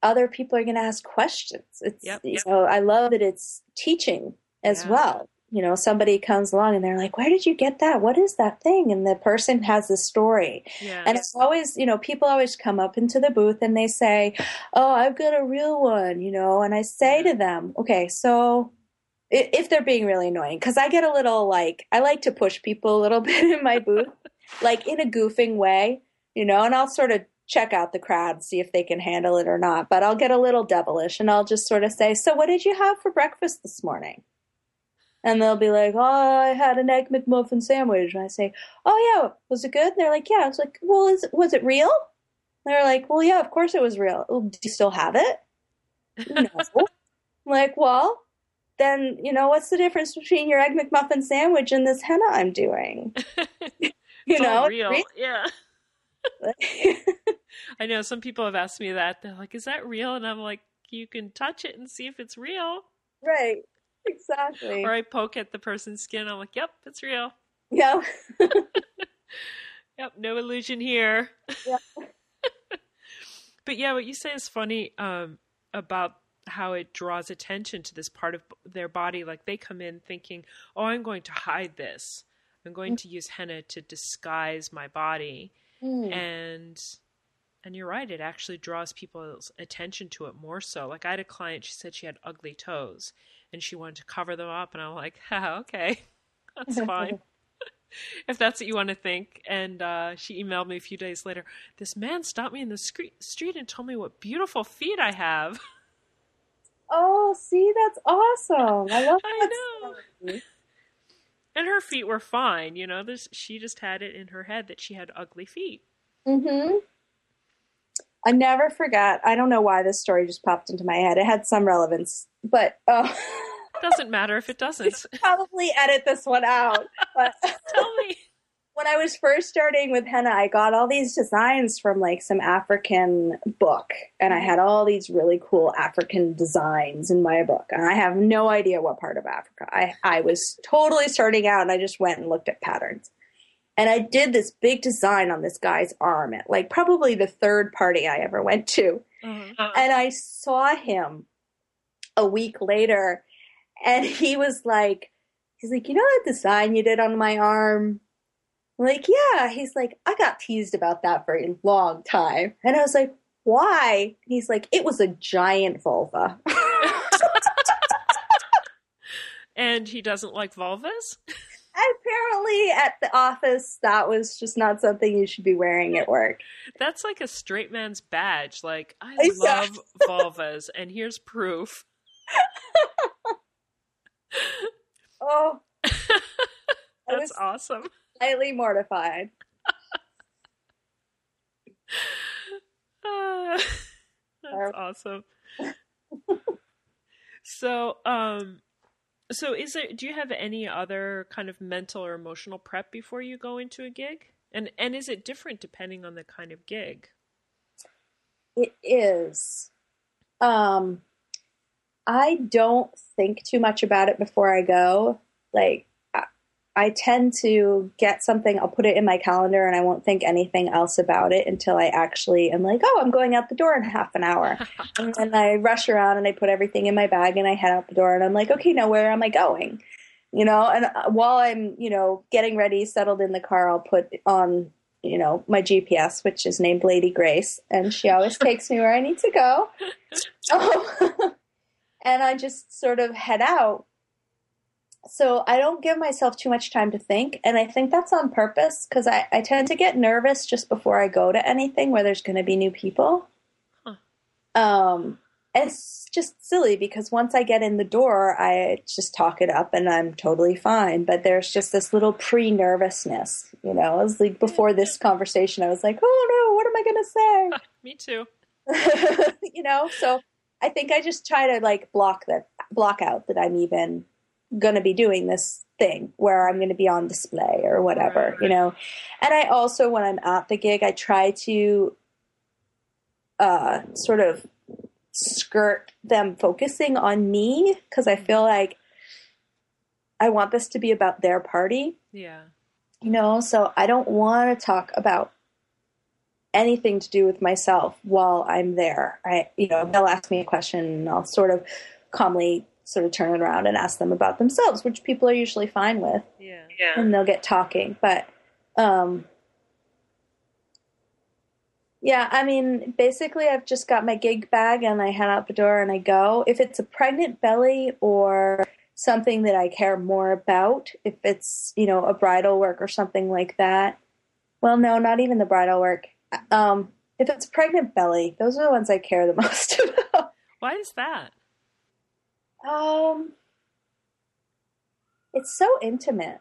other people are going to ask questions. It's, yep, yep. So I love that it's teaching as yeah. well. You know, somebody comes along and they're like, where did you get that? What is that thing? And the person has the story. Yeah. And it's always, you know, people always come up into the booth and they say, oh, I've got a real one, you know. And I say to them, okay, so if they're being really annoying, because I get a little like, I like to push people a little bit in my booth, like in a goofing way, you know, and I'll sort of check out the crowd, see if they can handle it or not. But I'll get a little devilish and I'll just sort of say, so what did you have for breakfast this morning? And they'll be like, oh, I had an Egg McMuffin sandwich. And I say, oh, yeah, was it good? And they're like, yeah. I was like, well, is, was it real? And they're like, well, yeah, of course it was real. Well, do you still have it? No. I'm like, well, then, you know, what's the difference between your Egg McMuffin sandwich and this henna I'm doing? You it's know, all real. real. Yeah. I know some people have asked me that. They're like, is that real? And I'm like, you can touch it and see if it's real. Right. Exactly. Or I poke at the person's skin. I'm like, yep, it's real. Yeah. Yep. No illusion here. Yeah. But yeah, what you say is funny um, about how it draws attention to this part of their body. Like they come in thinking, oh, I'm going to hide this. I'm going mm-hmm. to use henna to disguise my body. Mm. And, and you're right. It actually draws people's attention to it more so. Like I had a client, she said she had ugly toes. And she wanted to cover them up. And I'm like, oh, okay, that's fine. If that's what you want to think. And uh, she emailed me a few days later. This man stopped me in the street and told me what beautiful feet I have. Oh, see, that's awesome. I love that. I know. And her feet were fine. You know, this, she just had it in her head that she had ugly feet. Mm-hmm. I never forgot. I don't know why this story just popped into my head. It had some relevance, but uh, it doesn't matter if it doesn't. Probably edit this one out. But tell me. When I was first starting with henna, I got all these designs from like some African book, and I had all these really cool African designs in my book, and I have no idea what part of Africa. I I was totally starting out, and I just went and looked at patterns. And I did this big design on this guy's arm at like probably the third party I ever went to. Mm-hmm. And I saw him a week later and he was like, he's like, you know that design you did on my arm? I'm like, yeah. He's like, I got teased about that for a long time. And I was like, why? And he's like, it was a giant vulva. And he doesn't like vulvas? Apparently at the office, that was just not something you should be wearing at work. That's like a straight man's badge. Like, I love vulvas, and here's proof. Oh. That's awesome. Slightly mortified. uh, that's awesome. So, um... So is there, do you have any other kind of mental or emotional prep before you go into a gig? And and is it different depending on the kind of gig? It is. Um, I don't think too much about it before I go. Like I, I tend to get something, I'll put it in my calendar and I won't think anything else about it until I actually am like, oh, I'm going out the door in half an hour. And then I rush around and I put everything in my bag and I head out the door and I'm like, okay, now where am I going? You know, and while I'm, you know, getting ready, settled in the car, I'll put on, you know, my G P S, which is named Lady Grace. And she always takes me where I need to go. Oh. And I just sort of head out. So I don't give myself too much time to think. And I think that's on purpose because I, I tend to get nervous just before I go to anything where there's going to be new people. Huh. Um, it's just silly because once I get in the door, I just talk it up and I'm totally fine. But there's just this little pre-nervousness, you know. It was like before this conversation, I was like, oh, no, what am I going to say? Me too. You know, so I think I just try to like block that, block out that I'm even – going to be doing this thing where I'm going to be on display or whatever, you know? And I also, when I'm at the gig, I try to uh, sort of skirt them focusing on me because I feel like I want this to be about their party. Yeah. You know, so I don't want to talk about anything to do with myself while I'm there. I, you know, they'll ask me a question and I'll sort of calmly sort of turn it around and ask them about themselves, which people are usually fine with. Yeah. Yeah. And they'll get talking. But, um, yeah, I mean, basically I've just got my gig bag and I head out the door and I go. If it's a pregnant belly or something that I care more about, if it's, you know, a bridal work or something like that. Well, no, not even the bridal work. Um, if it's pregnant belly, those are the ones I care the most about. Why is that? Um, it's so intimate.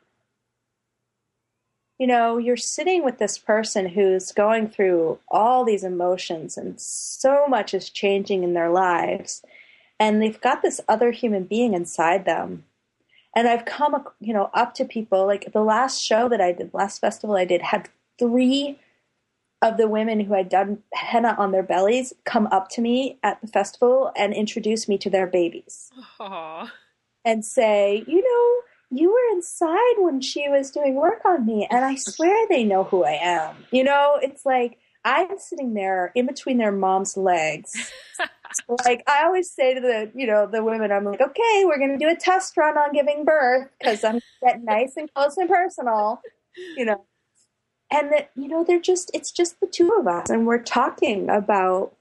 You know, you're sitting with this person who's going through all these emotions and so much is changing in their lives, and they've got this other human being inside them. And I've come, you know, up to people, like the last show that I did, last festival I did, had three of the women who had done henna on their bellies come up to me at the festival and introduce me to their babies. Aww. And say, you know, you were inside when she was doing work on me, and I swear they know who I am. You know, it's like I'm sitting there in between their mom's legs. Like I always say to the, you know, the women, I'm like, okay, we're going to do a test run on giving birth because I'm getting nice and close and personal, you know. And that, you know, they're just, it's just the two of us and we're talking about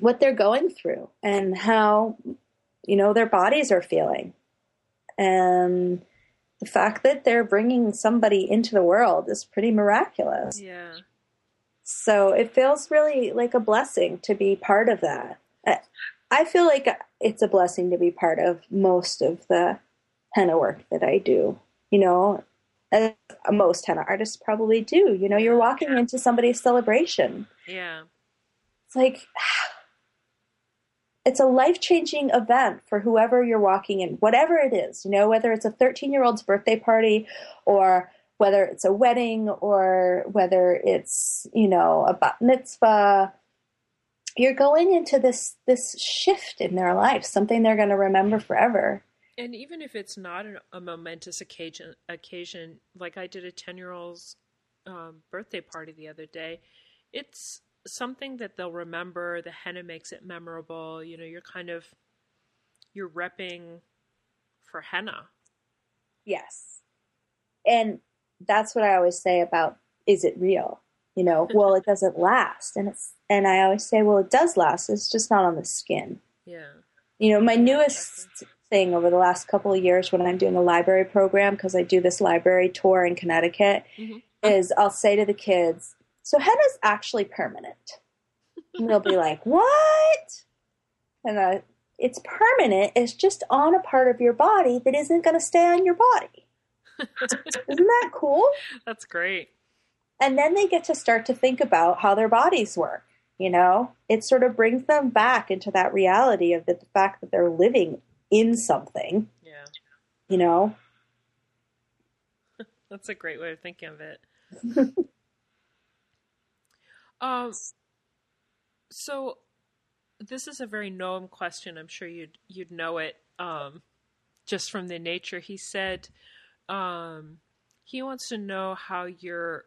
what they're going through and how, you know, their bodies are feeling. And the fact that they're bringing somebody into the world is pretty miraculous. Yeah. So it feels really like a blessing to be part of that. I feel like it's a blessing to be part of most of the henna work that I do, you know. As most henna artists probably do. You know, you're walking into somebody's celebration. Yeah. It's like, it's a life-changing event for whoever you're walking in, whatever it is, you know, whether it's a thirteen-year-old's birthday party or whether it's a wedding or whether it's, you know, a bat mitzvah. You're going into this, this shift in their life, something they're going to remember forever. And even if it's not a momentous occasion, occasion like I did a ten-year-old's um, birthday party the other day, it's something that they'll remember. The henna makes it memorable. You know, you're kind of, you're repping for henna. Yes. And that's what I always say about, is it real? You know, well, it doesn't last. And it's, and I always say, well, it does last. It's just not on the skin. Yeah. You know, my newest... thing over the last couple of years when I'm doing a library program, because I do this library tour in Connecticut, mm-hmm. is I'll say to the kids, so henna's actually permanent. And they'll be like, what? And I, it's permanent. It's just on a part of your body that isn't going to stay on your body. Isn't that cool? That's great. And then they get to start to think about how their bodies work. You know, it sort of brings them back into that reality of the, the fact that they're living in something. Yeah. You know? That's a great way of thinking of it. um so this is a very known question. I'm sure you'd you'd know it um just from the nature. He said um he wants to know how your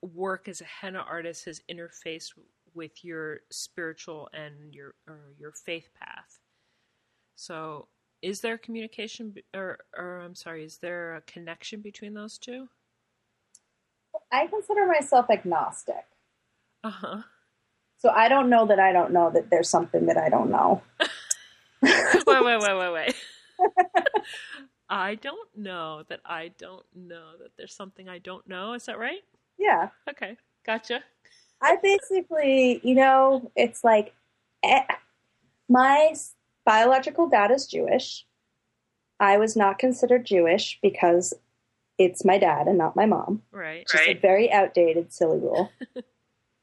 work as a henna artist has interfaced with your spiritual and your or your faith path. So is there communication or, or I'm sorry, is there a connection between those two? I consider myself agnostic. Uh-huh. So I don't know that I don't know that there's something that I don't know. wait, wait, wait, wait, wait. I don't know that I don't know that there's something I don't know. Is that right? Yeah. Okay. Gotcha. I basically, you know, it's like eh, my... biological dad is Jewish. I was not considered Jewish because it's my dad and not my mom. Right. Just right. A very outdated, silly rule.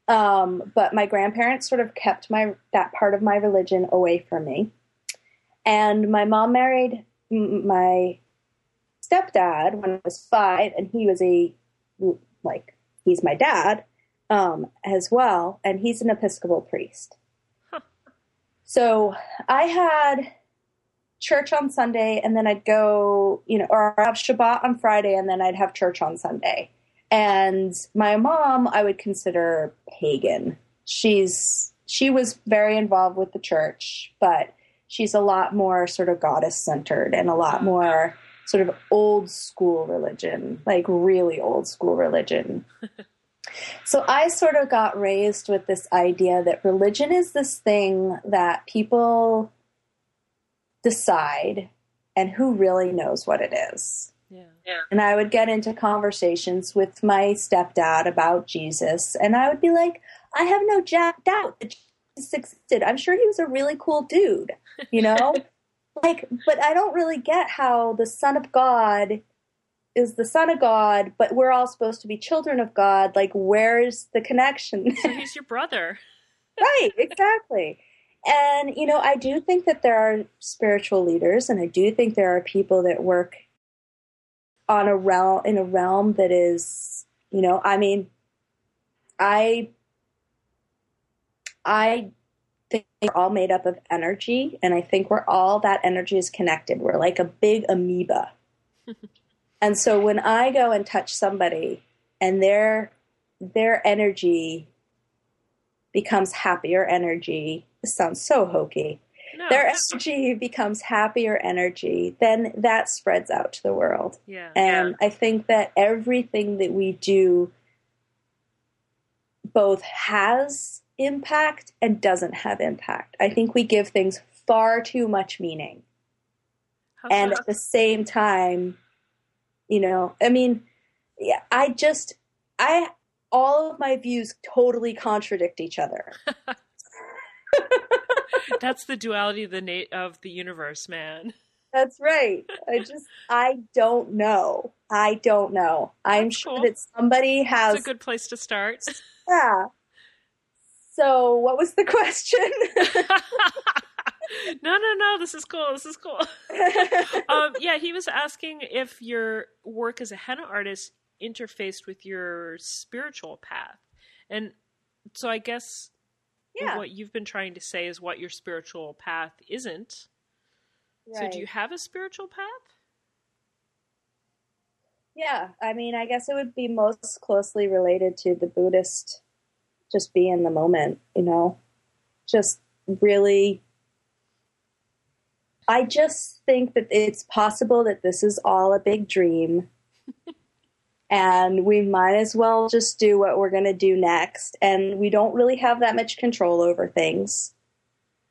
um, but my grandparents sort of kept my that part of my religion away from me. And my mom married m- my stepdad when I was five, and he was a, like, he's my dad um, as well, and he's an Episcopal priest. So I had church on Sunday and then I'd go, you know, or I'd have Shabbat on Friday and then I'd have church on Sunday. And my mom, I would consider pagan. She's she was very involved with the church, but she's a lot more sort of goddess-centered and a lot more sort of old school religion, like really old school religion. So I sort of got raised with this idea that religion is this thing that people decide, and who really knows what it is. Yeah. Yeah. And I would get into conversations with my stepdad about Jesus, and I would be like, I have no ja- doubt that Jesus existed. I'm sure he was a really cool dude, you know? Like, but I don't really get how the Son of God is the Son of God, but we're all supposed to be children of God. Like, where's the connection? So he's your brother. Right, exactly. And, you know, I do think that there are spiritual leaders, and I do think there are people that work on a realm, in a realm that is, you know, I mean, I, I think we're all made up of energy, and I think we're all, that energy is connected. We're like a big amoeba. And so when I go and touch somebody and their, their energy becomes happier energy, this sounds so hokey. No, their energy becomes happier energy, then that spreads out to the world. Yeah, and yeah. I think that everything that we do both has impact and doesn't have impact. I think we give things far too much meaning. How and so? At the same time, you know, I mean, yeah, I just, I, all of my views totally contradict each other. That's the duality of the na- of the universe, man. That's right. I just, I don't know. I don't know. I'm That's sure cool. that somebody has. That's a good place to start. Yeah. So what was the question? no, no, no. This is cool. This is cool. um, yeah, he was asking if your work as a henna artist interfaced with your spiritual path. And so I guess... Yeah. What you've been trying to say is what your spiritual path isn't. Right. So do you have a spiritual path? Yeah. I mean, I guess it would be most closely related to the Buddhist, just be in the moment, you know, just really, I just think that it's possible that this is all a big dream. And we might as well just do what we're going to do next. And we don't really have that much control over things.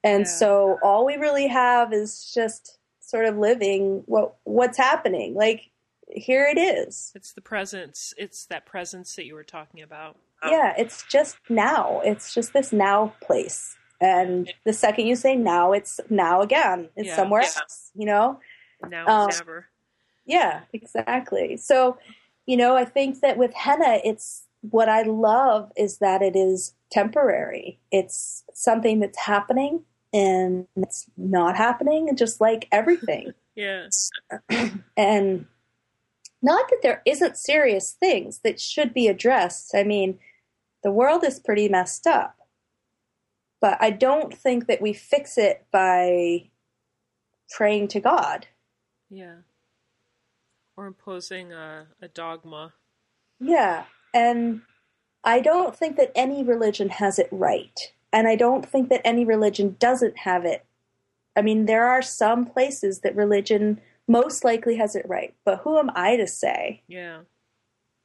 And yeah. so all we really have is just sort of living what what's happening. Like, here it is. It's the presence. It's that presence that you were talking about. Oh. Yeah, it's just now. It's just this now place. And the second you say now, it's now again. It's yeah. somewhere yeah. else, you know? Now um, it's never. Yeah, exactly. So... You know, I think that with henna, it's what I love is that it is temporary. It's something that's happening and it's not happening, and just like everything. Yes. And not that there isn't serious things that should be addressed. I mean, the world is pretty messed up, but I don't think that we fix it by praying to God. Yeah. Or imposing a, a dogma. Yeah. And I don't think that any religion has it right. And I don't think that any religion doesn't have it. I mean, there are some places that religion most likely has it right. But who am I to say? Yeah.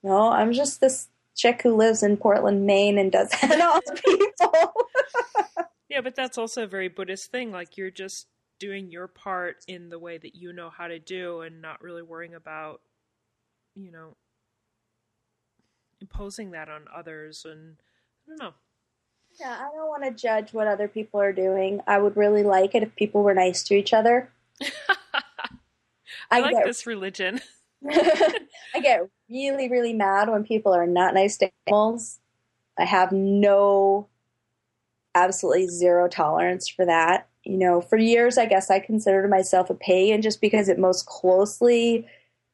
No, I'm just this chick who lives in Portland, Maine and does henna on people. Yeah, but that's also a very Buddhist thing. Like, you're just... doing your part in the way that you know how to do, and not really worrying about, you know, imposing that on others. And I don't know. Yeah, I don't want to judge what other people are doing. I would really like it if people were nice to each other. I, I like get, this religion. I get really, really mad when people are not nice to animals. I have no, absolutely zero tolerance for that. You know, for years, I guess I considered myself a pagan just because it most closely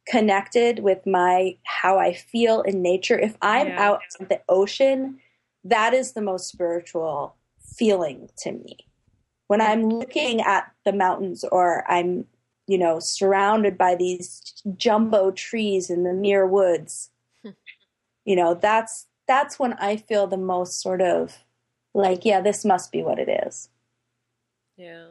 connected with my, how I feel in nature. If I'm yeah. out at the ocean, that is the most spiritual feeling to me. When I'm looking at the mountains, or I'm, you know, surrounded by these jumbo trees in the near woods, you know, that's, that's when I feel the most sort of like, yeah, this must be what it is. Yeah.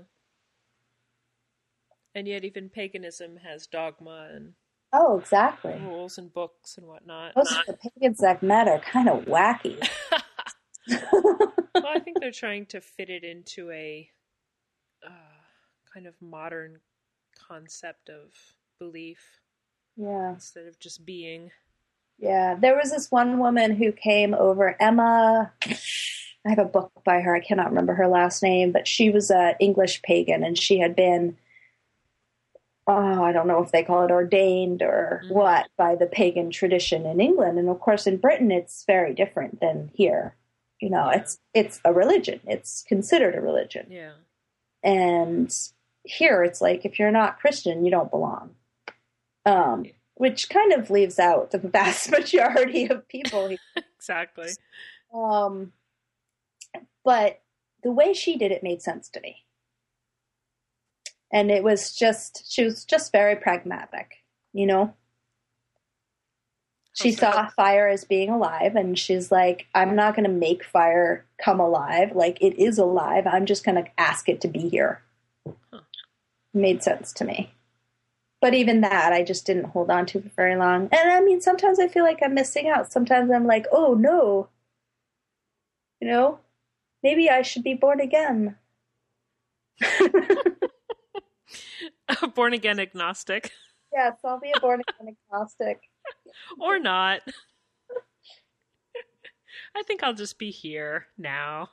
And yet even paganism has dogma and oh, exactly. rules and books and whatnot. Most of the pagans that met are kind of wacky. Well, I think they're trying to fit it into a uh, kind of modern concept of belief. Yeah. Instead of just being. Yeah. There was this one woman who came over, Emma. I have a book by her. I cannot remember her last name, but she was an English pagan, and she had been, oh, I don't know if they call it ordained or mm-hmm. what, by the pagan tradition in England. And of course, in Britain, it's very different than here. You know, yeah. it's it's a religion. It's considered a religion. Yeah. And here, it's like, if you're not Christian, you don't belong. Um, yeah. Which kind of leaves out the vast majority of people here. Exactly. Um, but the way she did it made sense to me. And it was just, she was just very pragmatic, you know? She okay. saw fire as being alive, and she's like, I'm not going to make fire come alive. Like, it is alive. I'm just going to ask it to be here. Huh. Made sense to me. But even that, I just didn't hold on to for very long. And I mean, sometimes I feel like I'm missing out. Sometimes I'm like, oh, no. You know? Maybe I should be born again. A born again agnostic. Yes, I'll be a born again agnostic. Or not. I think I'll just be here now.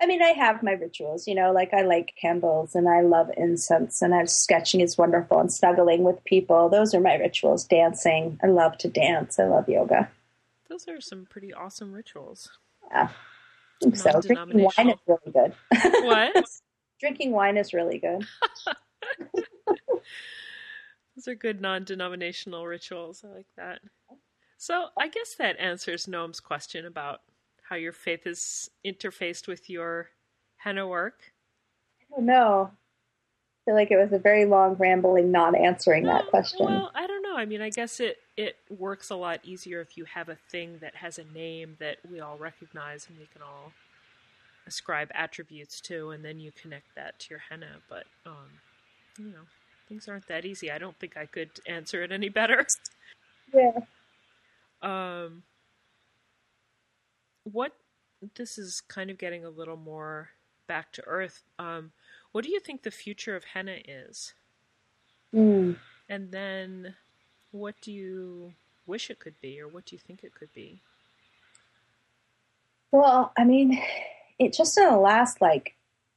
I mean, I have my rituals, you know, like I like candles and I love incense and I'm sketching is wonderful and snuggling with people. Those are my rituals. Dancing. I love to dance. I love yoga. Those are some pretty awesome rituals. Yeah. I think so. Drinking wine is really good. What? Drinking wine is really good. Those are good non-denominational rituals. I like that. So I guess that answers Noam's question about how your faith is interfaced with your henna work. I don't know. I feel like it was a very long, rambling, not answering no, that question. Well, I don't know. I mean, I guess it, it works a lot easier if you have a thing that has a name that we all recognize and we can all ascribe attributes to, and then you connect that to your henna. But, um, you know, things aren't that easy. I don't think I could answer it any better. Yeah. Um, what, this is kind of getting a little more back to earth. Um, what do you think the future of henna is? Mm. And then what do you wish it could be, or what do you think it could be? Well, I mean, it just in the last, like,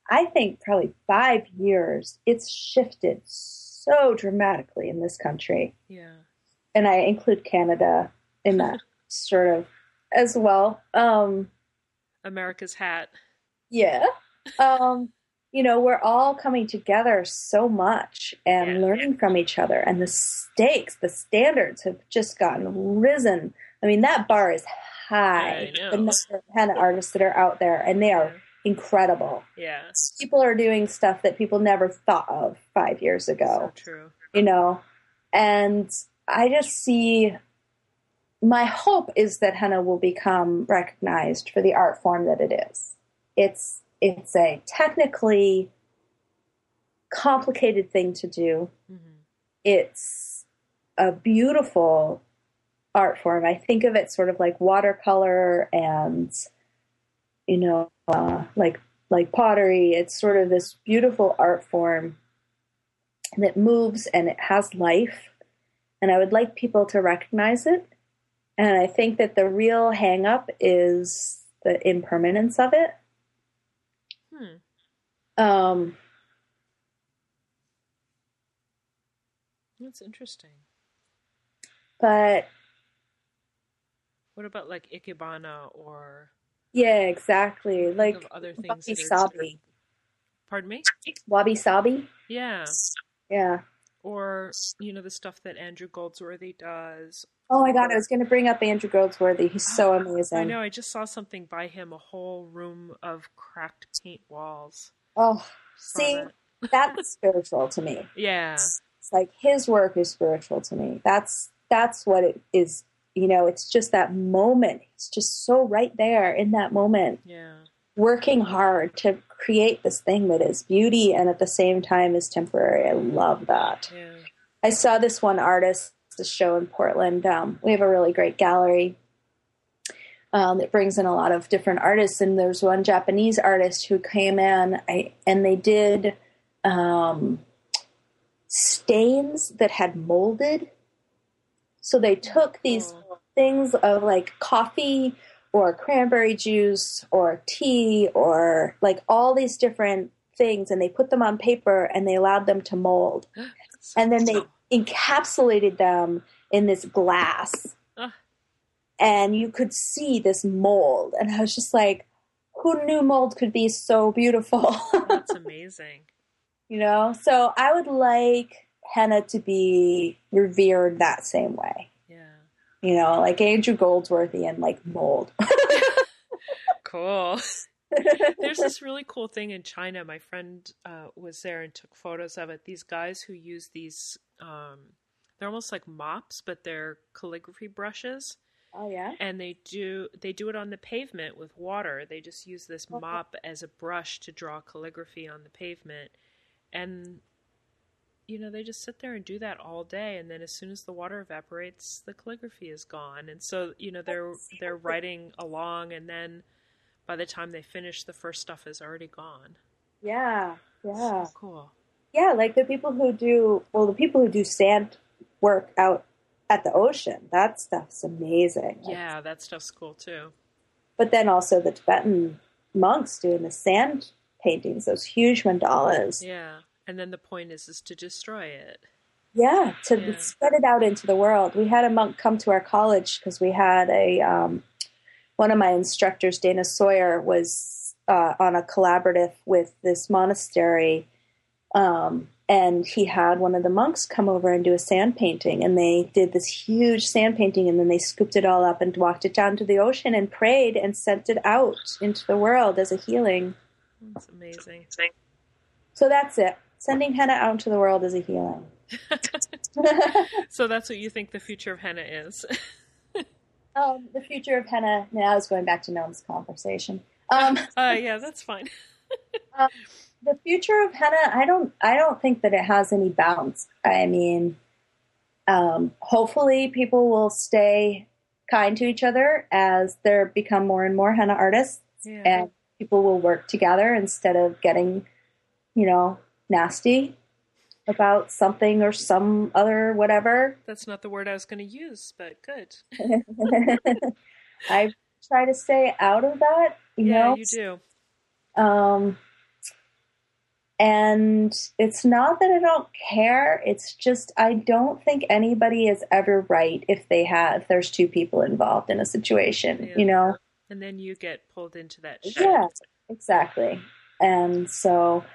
I think probably five years, it's shifted so dramatically in this country. Yeah. And I include Canada in that sort of as well. Um, America's hat. Yeah. Um, you know, we're all coming together so much and yeah. learning from each other. And the stakes, the standards have just gotten risen. I mean, that bar is high. Yeah, I know. The number of henna artists that are out there, and they are incredible. Yeah. People are doing stuff that people never thought of five years ago. So true. You know, and I just see, my hope is that henna will become recognized for the art form that it is. It's, it's a technically complicated thing to do. Mm-hmm. It's a beautiful art form. I think of it sort of like watercolor and, you know, uh, like, like pottery. It's sort of this beautiful art form that moves and it has life. And I would like people to recognize it. And I think that the real hang up is the impermanence of it. Hmm. Um, That's interesting. But what about like Ikebana or? Yeah, exactly. Like other things. Wabi Sabi. Pardon me? Wabi Sabi? Yeah. Yeah. Or, you know, the stuff that Andrew Goldsworthy does. Oh, my God. I was going to bring up Andrew Goldsworthy. He's so amazing. I know. I just saw something by him, a whole room of cracked paint walls. Oh, see, that's spiritual to me. Yeah. It's like his work is spiritual to me. That's that's what it is. You know, it's just that moment. It's just so right there in that moment. Yeah. Working hard to create this thing that is beauty and at the same time is temporary. I love that. Yeah. I saw this one artist, this show in Portland. Um, we have a really great gallery um, that brings in a lot of different artists. And there's one Japanese artist who came in I, and they did um, stains that had molded. So they took these oh. things of like coffee or cranberry juice or tea or like all these different things, and they put them on paper and they allowed them to mold. And then they encapsulated them in this glass. Uh. And you could see this mold. And I was just like, who knew mold could be so beautiful? That's amazing. You know? So I would like Henna to be revered that same way. Yeah. You know, like Andrew Goldsworthy and like mold. Cool. There's this really cool thing in China. My friend uh, was there and took photos of it. These guys who use these, um, they're almost like mops, but they're calligraphy brushes. Oh yeah. And they do, they do it on the pavement with water. They just use this okay. mop as a brush to draw calligraphy on the pavement. And you know, they just sit there and do that all day. And then as soon as the water evaporates, the calligraphy is gone. And so, you know, they're, they're writing along. And then by the time they finish, the first stuff is already gone. Yeah. Yeah. So cool. Yeah. Like the people who do, well, the people who do sand work out at the ocean, that stuff's amazing. Yeah. That's, that stuff's cool too. But then also the Tibetan monks doing the sand paintings, those huge mandalas. Yeah. And then the point is, is to destroy it. Yeah, to yeah. spread it out into the world. We had a monk come to our college because we had a, um, one of my instructors, Dana Sawyer, was uh, on a collaborative with this monastery. Um, and he had one of the monks come over and do a sand painting. And they did this huge sand painting. And then they scooped it all up and walked it down to the ocean and prayed and sent it out into the world as a healing. That's amazing. So that's it. Sending henna out into the world is a healing. So that's what you think the future of henna is. um, the future of henna. Now I was going back to Noam's conversation. Um, uh, yeah, that's fine. um, the future of henna. I don't. I don't think that it has any bounds. I mean, um, hopefully people will stay kind to each other as there become more and more henna artists, yeah. and people will work together instead of getting, you know, nasty about something or some other whatever. That's not the word I was going to use, but good. I try to stay out of that, you yeah, know? Yeah, you do. Um, and it's not that I don't care. It's just I don't think anybody is ever right if they have, if there's two people involved in a situation, yeah. you know? And then you get pulled into that shit. Yeah, exactly. And so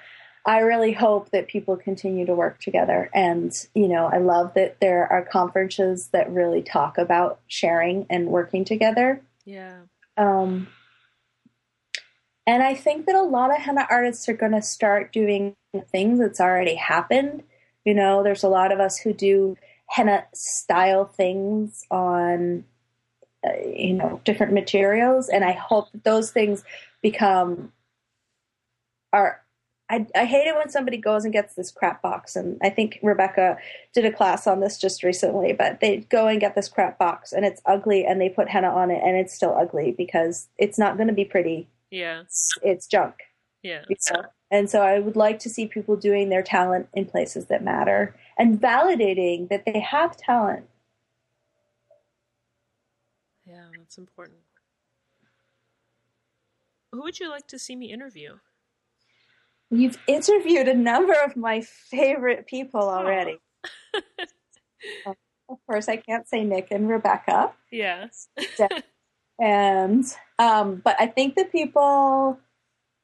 I really hope that people continue to work together. And, you know, I love that there are conferences that really talk about sharing and working together. Yeah. Um, and I think that a lot of henna artists are going to start doing things that's already happened. You know, there's a lot of us who do henna style things on, uh, you know, different materials. And I hope that those things become are, I, I hate it when somebody goes and gets this crap box. And I think Rebecca did a class on this just recently, but they go and get this crap box and it's ugly and they put henna on it and it's still ugly because it's not going to be pretty. Yeah. It's, it's junk. Yeah. You know? And so I would like to see people doing their talent in places that matter and validating that they have talent. Yeah, that's important. Who would you like to see me interview? You've interviewed a number of my favorite people already. um, of course, I can't say Nick and Rebecca. Yes. and um, but I think the people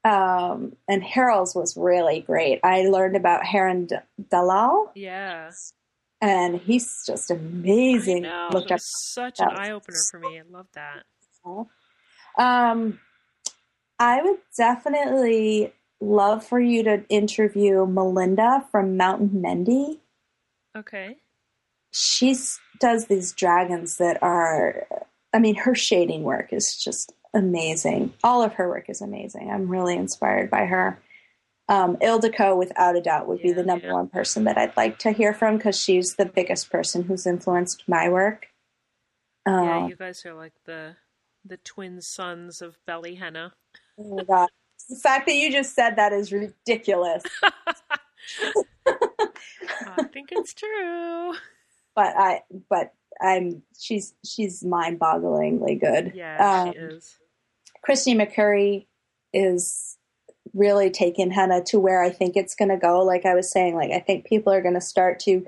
um, and Harold's was really great. I learned about Haran Dalal. Yeah. And he's just amazing. I know. Looked up such an eye opener for me. I love that. Um, I would definitely love for you to interview Melinda from Mountain Mendy. Okay. she does these dragons that are, I mean, her shading work is just amazing. All of her work is amazing. I'm really inspired by her. Um, Ildiko, without a doubt, would yeah, be the number yeah. one person that I'd like to hear from, because she's the biggest person who's influenced my work. Um, yeah, you guys are like the the twin sons of Belly Henna. Oh my God. The fact that you just said that is ridiculous. I think it's true. But I, but I'm, she's, she's mind-bogglingly good. Yeah, um, she is. Christine McCurry is really taking henna to where I think it's going to go. Like I was saying, like, I think people are going to start to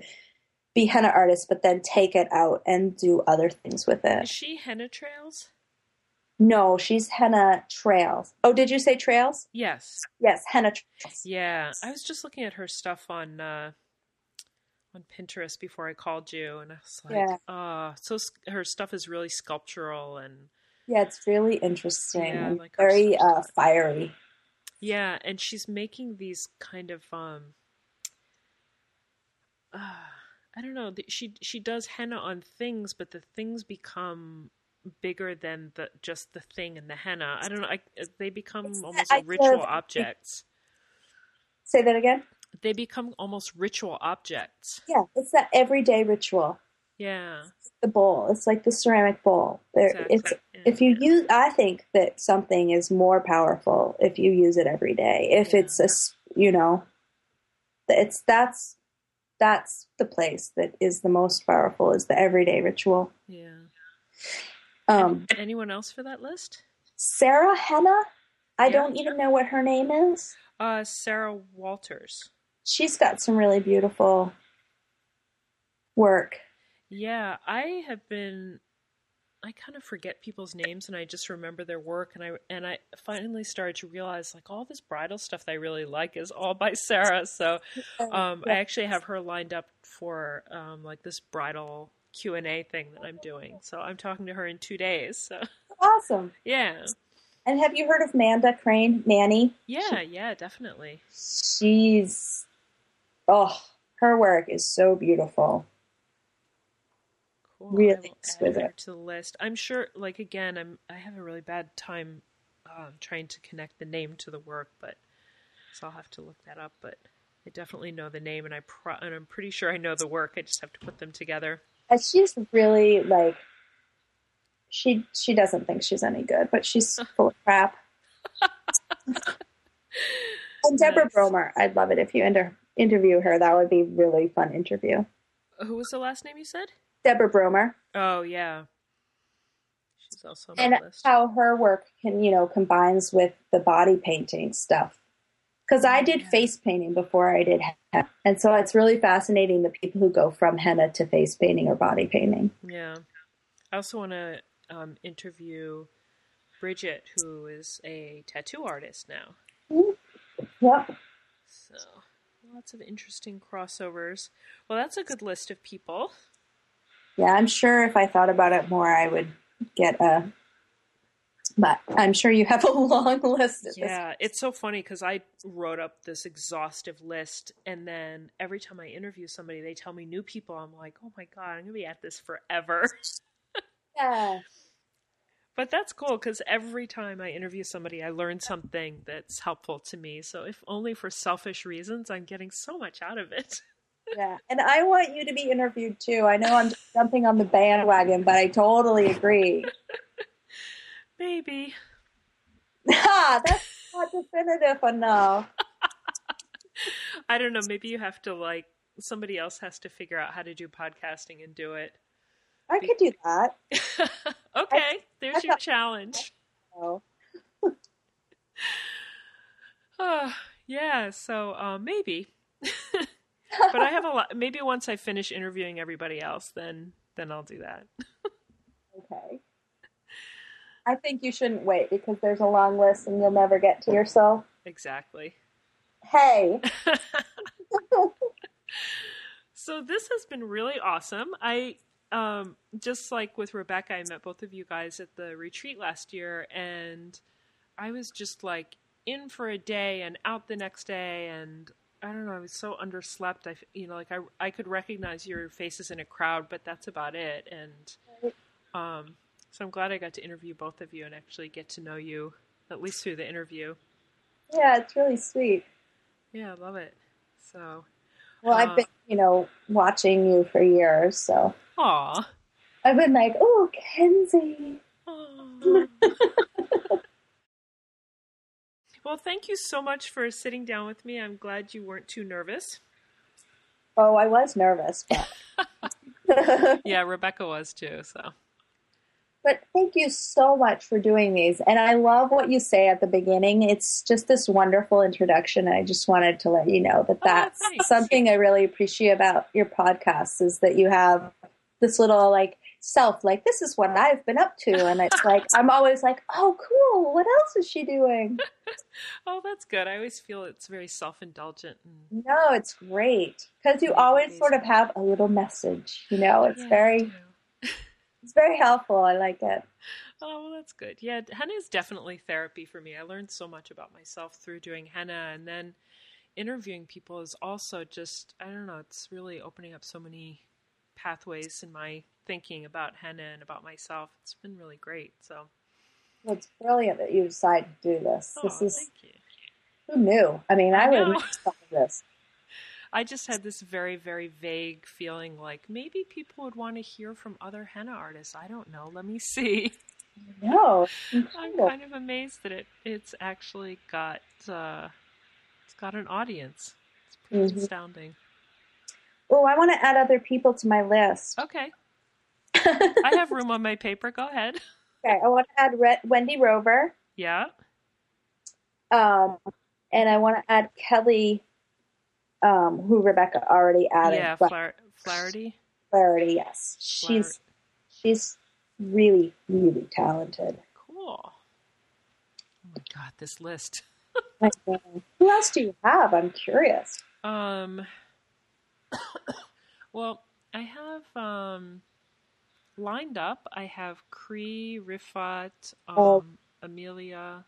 be henna artists, but then take it out and do other things with it. Is she Henna Trails? No, she's Henna Trails. Oh, did you say Trails? Yes. Yes, Henna Trails. Yeah, I was just looking at her stuff on uh, on Pinterest before I called you, and I was like, yeah. oh, so her stuff is really sculptural and yeah, it's really interesting. Yeah, like very uh, fiery. Yeah, and she's making these kind of um, uh, I don't know. She she does henna on things, but the things become bigger than the just the thing and the henna. I don't know. I, they become it's, almost I ritual love, objects. Say that again. They become almost ritual objects. Yeah, it's that everyday ritual. Yeah, it's the bowl. It's like the ceramic bowl. There, exactly. It's yeah. if you use. I think that something is more powerful if you use it every day. If yeah. it's a, you know, it's that's that's the place that is the most powerful, is the everyday ritual. Yeah. Um, anyone else for that list? Sarah Henna. I yeah, don't even know what her name is. Uh, Sarah Walters. She's got some really beautiful work. Yeah, I have been. I kind of forget people's names, and I just remember their work. And I and I finally started to realize, like, all this bridal stuff that I really like is all by Sarah. So um, yeah. I actually have her lined up for um, like this bridal Q and A thing that I'm doing. So I'm talking to her in two days. So. Awesome. Yeah. And have you heard of Amanda Crane? Manny? Yeah, she, yeah, definitely. She's, oh, her work is so beautiful. Cool. Really exquisite. Add her to the list. I'm sure, like, again, I'm, I have a really bad time um, trying to connect the name to the work, but so I'll have to look that up. But I definitely know the name, and, I pro- and I'm pretty sure I know the work. I just have to put them together. She's really, like, she she doesn't think she's any good, but she's full of crap. And Deborah nice. Bromer, I'd love it if you inter- interview her. That would be really fun interview. Who was the last name you said? Deborah Bromer. Oh, yeah. She's also on and my list. And how her work, can you know, combines with the body painting stuff. Because I did face painting before I did henna. And so it's really fascinating, the people who go from henna to face painting or body painting. Yeah. I also want to um, interview Bridget, who is a tattoo artist now. Yep. So lots of interesting crossovers. Well, that's a good list of people. Yeah, I'm sure if I thought about it more, I would get a... But I'm sure you have a long list. Of yeah, this. It's so funny because I wrote up this exhaustive list, and then every time I interview somebody, they tell me new people. I'm like, oh my God, I'm going to be at this forever. Yeah. But that's cool because every time I interview somebody, I learn something that's helpful to me. So if only for selfish reasons, I'm getting so much out of it. Yeah, and I want you to be interviewed too. I know I'm jumping on the bandwagon, but I totally agree. Maybe. Ah, that's not definitive enough. I don't know. Maybe you have to, like, somebody else has to figure out how to do podcasting and do it. I Be- could do that. Okay. I, There's I your thought- challenge. Oh. oh, yeah. So uh, maybe. But I have a lot. Maybe once I finish interviewing everybody else, then then I'll do that. Okay. I think you shouldn't wait because there's a long list and you'll never get to yourself. Exactly. Hey. So this has been really awesome. I, um, just like with Rebecca, I met both of you guys at the retreat last year, and I was just like in for a day and out the next day. And I don't know, I was so underslept. I, you know, like I, I could recognize your faces in a crowd, but that's about it. And um, so I'm glad I got to interview both of you and actually get to know you, at least through the interview. Yeah, it's really sweet. Yeah, I love it. So, well, uh, I've been, you know, watching you for years, so. Aw. I've been like, oh, Kenzie. Well, thank you so much for sitting down with me. I'm glad you weren't too nervous. Oh, I was nervous. But... yeah, Rebecca was too. So, but thank you so much for doing these. And I love what you say at the beginning. It's just this wonderful introduction. I just wanted to let you know that that's oh, something I really appreciate about your podcast is that you have this little like self, like this is what I've been up to. And it's like, I'm always like, oh, cool. What else is she doing? Oh, that's good. I always feel it's very self-indulgent. And no, it's great. Cause you always amazing. Sort of have a little message, you know, it's yeah, very, it's very helpful. I like it. Oh, well, that's good. Yeah. Henna is definitely therapy for me. I learned so much about myself through doing henna, and then interviewing people is also just, I don't know, it's really opening up so many pathways in my thinking about henna and about myself. It's been really great. So, well, it's brilliant that you decided to do this. Oh, this is thank you. Who knew? I mean, I, I would have this. I just had this very, very vague feeling like maybe people would want to hear from other henna artists. I don't know. Let me see. No, I'm kind of amazed that it it's actually got uh, it's got an audience. It's pretty mm-hmm. astounding. Oh, I want to add other people to my list. Okay. I have room on my paper. Go ahead. Okay. I want to add Re- Wendy Rover. Yeah. Um, and I want to add Kelly, um, who Rebecca already added. Yeah, Fla- Flaherty. Flaherty, yes. Flaherty. She's she's really, really talented. Cool. Oh, my God, this list. Who else do you have? I'm curious. Um... Well, I have um, lined up. I have Cree, Rifat, um, oh. Amelia,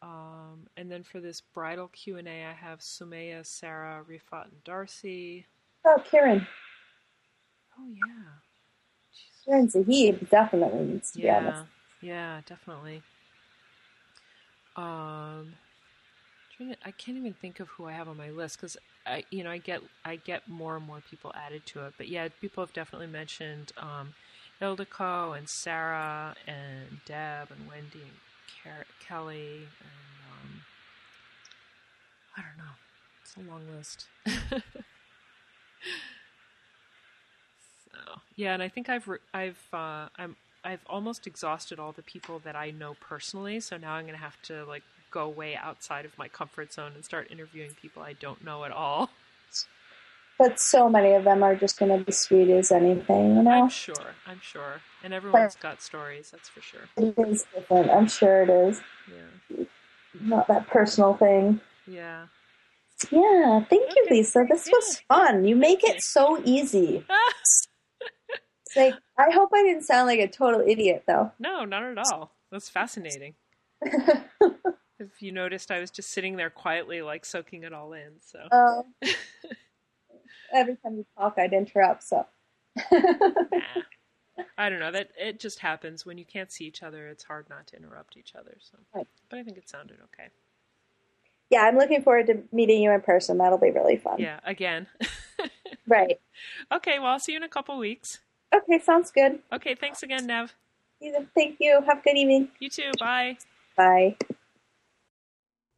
um, and then for this bridal Q and A, I have Sumeya, Sarah, Rifat, and Darcy. Oh, Karen. Oh yeah, she's... Karen Zahid definitely needs to yeah. be honest. Yeah, definitely. Um, I can't even think of who I have on my list because. I, you know, I get I get more and more people added to it, but yeah, people have definitely mentioned um, Ildiko and Sarah and Deb and Wendy and Car- Kelly. And, um, I don't know. It's a long list. So yeah, and I think I've re- I've uh, I'm I've almost exhausted all the people that I know personally. So now I'm gonna have to like. Go way outside of my comfort zone and start interviewing people I don't know at all. But so many of them are just going to be sweet as anything, you know? I'm sure. I'm sure. And everyone's but got stories, that's for sure. It is different. I'm sure it is. Yeah. Not that personal thing. Yeah. Yeah. Thank okay. you, Lisa. This yeah. was fun. You make it so easy. It's like, I hope I didn't sound like a total idiot, though. No, not at all. That's fascinating. If you noticed, I was just sitting there quietly, like soaking it all in. So oh. Every time you talk, I'd interrupt. So nah. I don't know that it just happens when you can't see each other. It's hard not to interrupt each other. So, right. But I think it sounded okay. Yeah, I'm looking forward to meeting you in person. That'll be really fun. Yeah, again. Right. Okay. Well, I'll see you in a couple weeks. Okay, sounds good. Okay, thanks again, Nev. Thank you. Have a good evening. You too. Bye. Bye.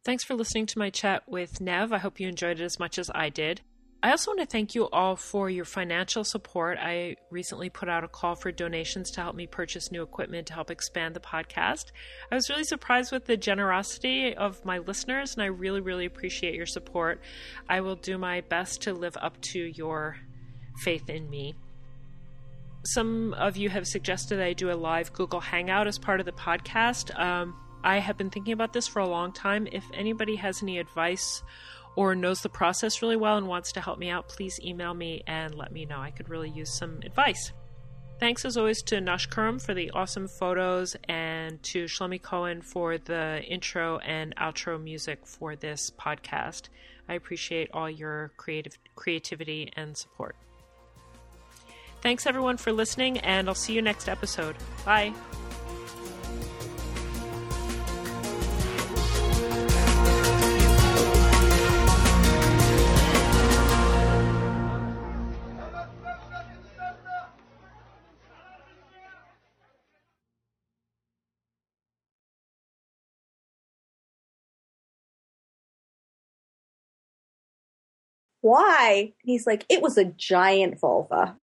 Thanks for listening to my chat with Nev. I hope you enjoyed it as much as I did. I also want to thank you all for your financial support. I recently put out a call for donations to help me purchase new equipment to help expand the podcast. I was really surprised with the generosity of my listeners, and I really, really appreciate your support. I will do my best to live up to your faith in me. Some of you have suggested I do a live Google Hangout as part of the podcast. Um, I have been thinking about this for a long time. If anybody has any advice or knows the process really well and wants to help me out, please email me and let me know. I could really use some advice. Thanks as always to Nash Karam for the awesome photos and to Shlomi Cohen for the intro and outro music for this podcast. I appreciate all your creative creativity and support. Thanks everyone for listening, and I'll see you next episode. Bye. Why? And he's like, it was a giant vulva.